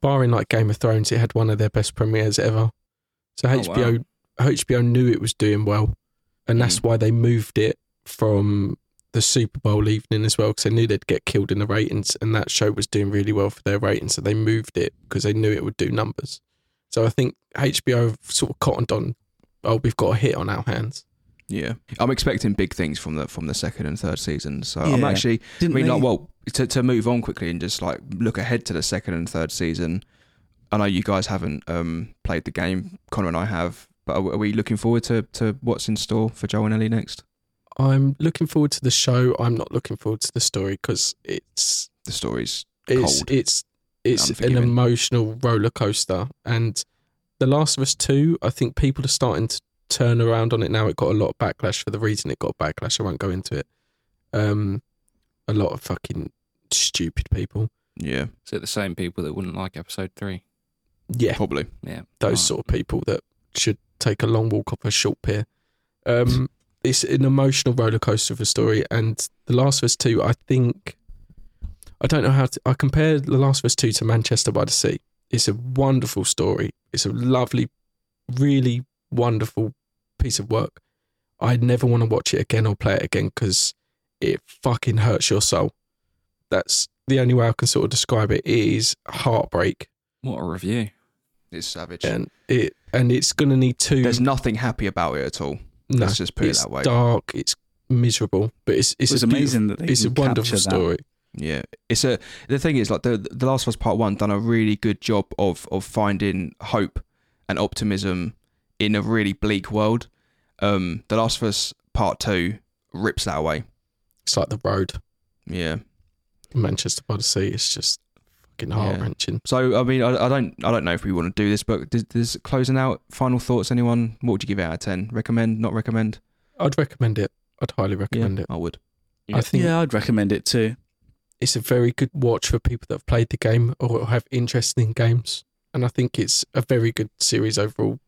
barring like Game of Thrones, it had one of their best premieres ever. So H B O oh, wow. H B O knew it was doing well. And that's mm. why they moved it from the Super Bowl evening as well, because they knew they'd get killed in the ratings. And that show was doing really well for their ratings. So they moved it because they knew it would do numbers. So I think H B O sort of cottoned on, oh, we've got a hit on our hands. Yeah, I'm expecting big things from the from the second and third season. So yeah. I'm actually, Didn't I mean, they... like, well, to to move on quickly and just like look ahead to the second and third season. I know you guys haven't um, played the game. Connor and I have, but are, are we looking forward to, to what's in store for Joel and Ellie next? I'm looking forward to the show. I'm not looking forward to the story because it's the story's it's cold. it's it's an emotional roller coaster. And The Last of Us Two, I think people are starting to turn around on it now. It got a lot of backlash for the reason it got backlash. I won't go into it, um, a lot of fucking stupid people. Yeah. Is it the same people that wouldn't like episode three? Yeah. Probably. Yeah. Those right. sort of people that should take a long walk off a short pier. Um, it's an emotional roller coaster of a story, and The Last of Us two, I think, I don't know how to, I compare The Last of Us two to Manchester by the Sea. It's a wonderful story. It's a lovely, really wonderful piece of work. I'd never want to watch it again or play it again because it fucking hurts your soul. That's the only way I can sort of describe it. It is heartbreak. What a review. It's savage. And it and it's going to need two... There's nothing happy about it at all. No, let's just put it that way. It's dark, it's miserable, but it's it's, it's amazing that they It's a wonderful story. That. Yeah, it's a. The thing is, like the the Last of Us Part One done a really good job of of finding hope and optimism in a really bleak world. Um, The Last of Us Part Two rips that away. It's like The Road. Yeah, Manchester by the Sea. It's just fucking heart wrenching. Yeah. So I mean, I, I don't I don't know if we want to do this, but does, does closing out final thoughts? Anyone? What would you give it out of ten? Recommend? Not recommend? I'd recommend it. I'd highly recommend yeah, it. I would. I think. Yeah, I'd recommend it too. It's a very good watch for people that have played the game or have interest in games. And I think it's a very good series overall.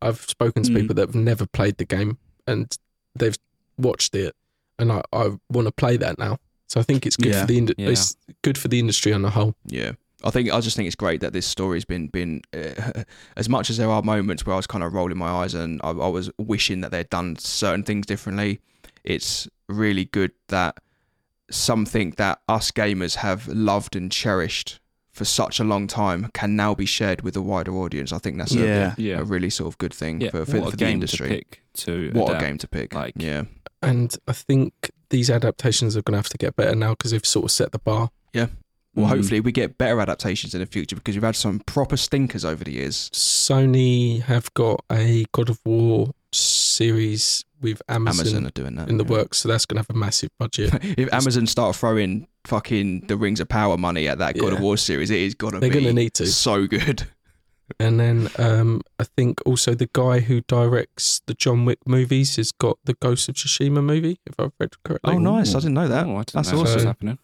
I've spoken to mm. people that have never played the game and they've watched it, and I, I want to play that now. So I think it's good yeah. for the ind- yeah. it's good for the industry on the whole. Yeah. I think I just think it's great that this story's been been uh, as much as there are moments where I was kind of rolling my eyes and I, I was wishing that they'd done certain things differently. It's really good that something that us gamers have loved and cherished for such a long time can now be shared with a wider audience. I think that's yeah. A, yeah. a really sort of good thing yeah. for, for, for the industry. To pick to what adapt. a game to pick. Like, yeah. And I think these adaptations are going to have to get better now because they've sort of set the bar. Yeah. Well, mm. hopefully we get better adaptations in the future because we've had some proper stinkers over the years. Sony have got a God of War series with Amazon, Amazon are doing that, in the yeah. works, so that's going to have a massive budget. If Amazon start throwing fucking the Rings of Power money at that God yeah. of War series, it is going to be gonna need to. so good. And then um, I think also the guy who directs the John Wick movies has got the Ghost of Tsushima movie, if I've read correctly. Oh, nice. I didn't know that. Oh, I didn't that's know awesome. That's happening.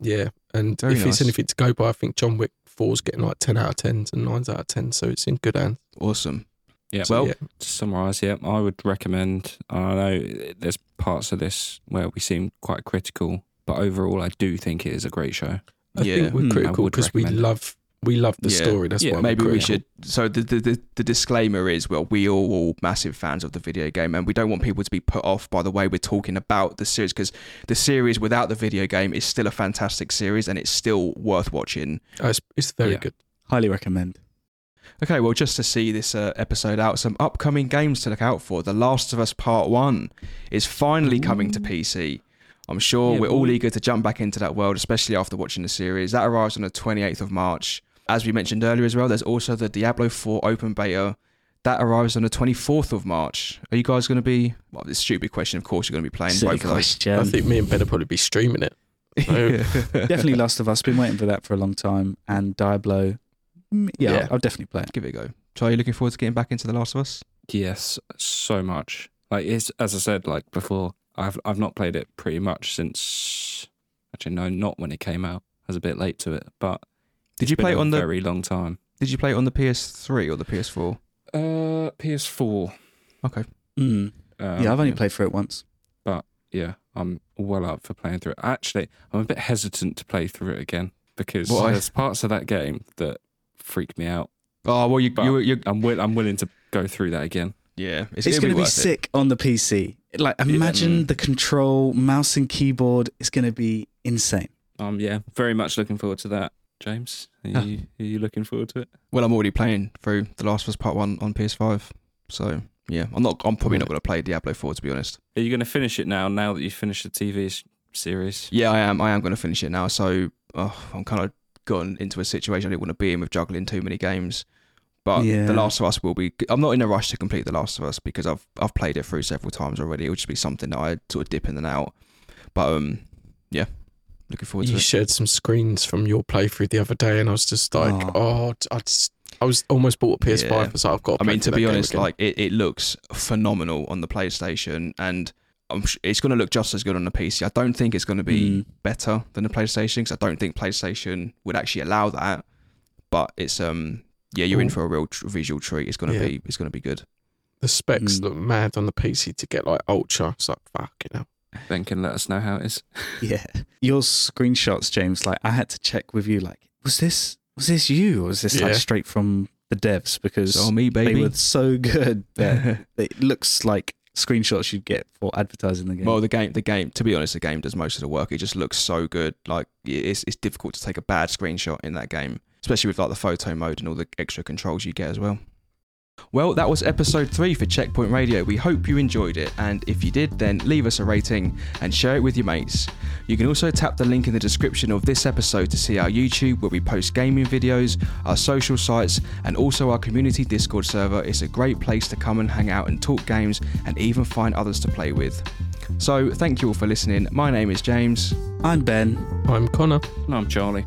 Yeah, and Very if nice. it's anything to go by, I think John Wick four is getting like ten out of tens and nines out of ten, so it's in good hands. Awesome. Yeah, so, well, yeah. to summarise, yeah, I would recommend, I know there's parts of this where we seem quite critical, but overall I do think it is a great show. I yeah. think we're critical because we love we love the yeah. story, that's yeah, why maybe we should, so the, the, the, the disclaimer is, well, we are all massive fans of the video game and we don't want people to be put off by the way we're talking about the series, because the series without the video game is still a fantastic series and it's still worth watching. Oh, it's, it's very yeah. good. Highly recommend. Okay, well, just to see this uh, episode out, some upcoming games to look out for. The Last of Us Part One is finally coming to P C. I'm sure yeah, we're boy. all eager to jump back into that world, especially after watching the series. That arrives on the twenty-eighth of March. As we mentioned earlier as well, there's also the Diablo four open beta. That arrives on the twenty-fourth of March. Are you guys going to be... Well, it's a stupid question. Of course, you're going to be playing Silly both question. of those. I think me and Ben will probably be streaming it. So. Definitely Last of Us. Been waiting for that for a long time. And Diablo... Yeah, yeah, I'll definitely play it. Give it a go. So are you looking forward to getting back into The Last of Us? Yes, so much. Like it's, as I said, like before, I've I've not played it pretty much since. Actually, no, not when it came out. I was a bit late to it, but did you play it on the very long time? Did you play it on the P S three or the P S four? Uh, P S four. Okay. Mm. Um, yeah, I've only yeah. played through it once. But yeah, I'm well up for playing through it. Actually, I'm a bit hesitant to play through it again because what there's I... parts of that game that. Freaked me out. Oh well, you, you, you I'm will, I'm willing to go through that again. Yeah, it's, it's going to be, be sick it. on the P C. Like, imagine yeah. the control, mouse and keyboard. It's going to be insane. Um, yeah, very much looking forward to that. James, are, huh. you, are you looking forward to it? Well, I'm already playing through The Last of Us Part One on P S five, so yeah, I'm not. I'm probably not going to play Diablo four to be honest. Are you going to finish it now? Now that you've finished the T V series? Yeah, I am. I am going to finish it now. So oh, I'm kind of. gotten into a situation I didn't want to be in with juggling too many games, but yeah. The Last of Us will be I'm not in a rush to complete The Last of Us because I've I've played it through several times already. It'll just be something that I sort of dip in and out, but um yeah looking forward to you it. You shared some screens from your playthrough the other day and I was just like oh, oh I just I was almost bought a P S five yeah. so I've got to I mean to be honest like it, it looks phenomenal on the PlayStation, and I'm, it's going to look just as good on the P C. I don't think it's going to be mm. better than the PlayStation, because I don't think PlayStation would actually allow that. But it's um yeah, you're Ooh. in for a real tr- visual treat. It's going to yeah. be it's going to be good. The specs mm. look mad on the P C to get like ultra. It's like fucking hell. Ben can let us know how it is. Yeah, your screenshots, James. Like I had to check with you. Like was this was this you or was this yeah. like straight from the devs? Because oh, me, baby. They were so good that it looks like screenshots you'd get for advertising the game. Well, the game, the game. To be honest, the game does most of the work. It just looks so good. Like it's it's difficult to take a bad screenshot in that game, especially with like the photo mode and all the extra controls you get as well. Well, that was episode three for Checkpoint Radio. We hope you enjoyed it, and if you did, then leave us a rating and share it with your mates. You can also tap the link in the description of this episode to see our YouTube, where we post gaming videos, our social sites, and also our community Discord server. It's a great place to come and hang out and talk games and even find others to play with. So thank you all for listening. My name is James. I'm Ben. I'm Connor. And I'm Charlie.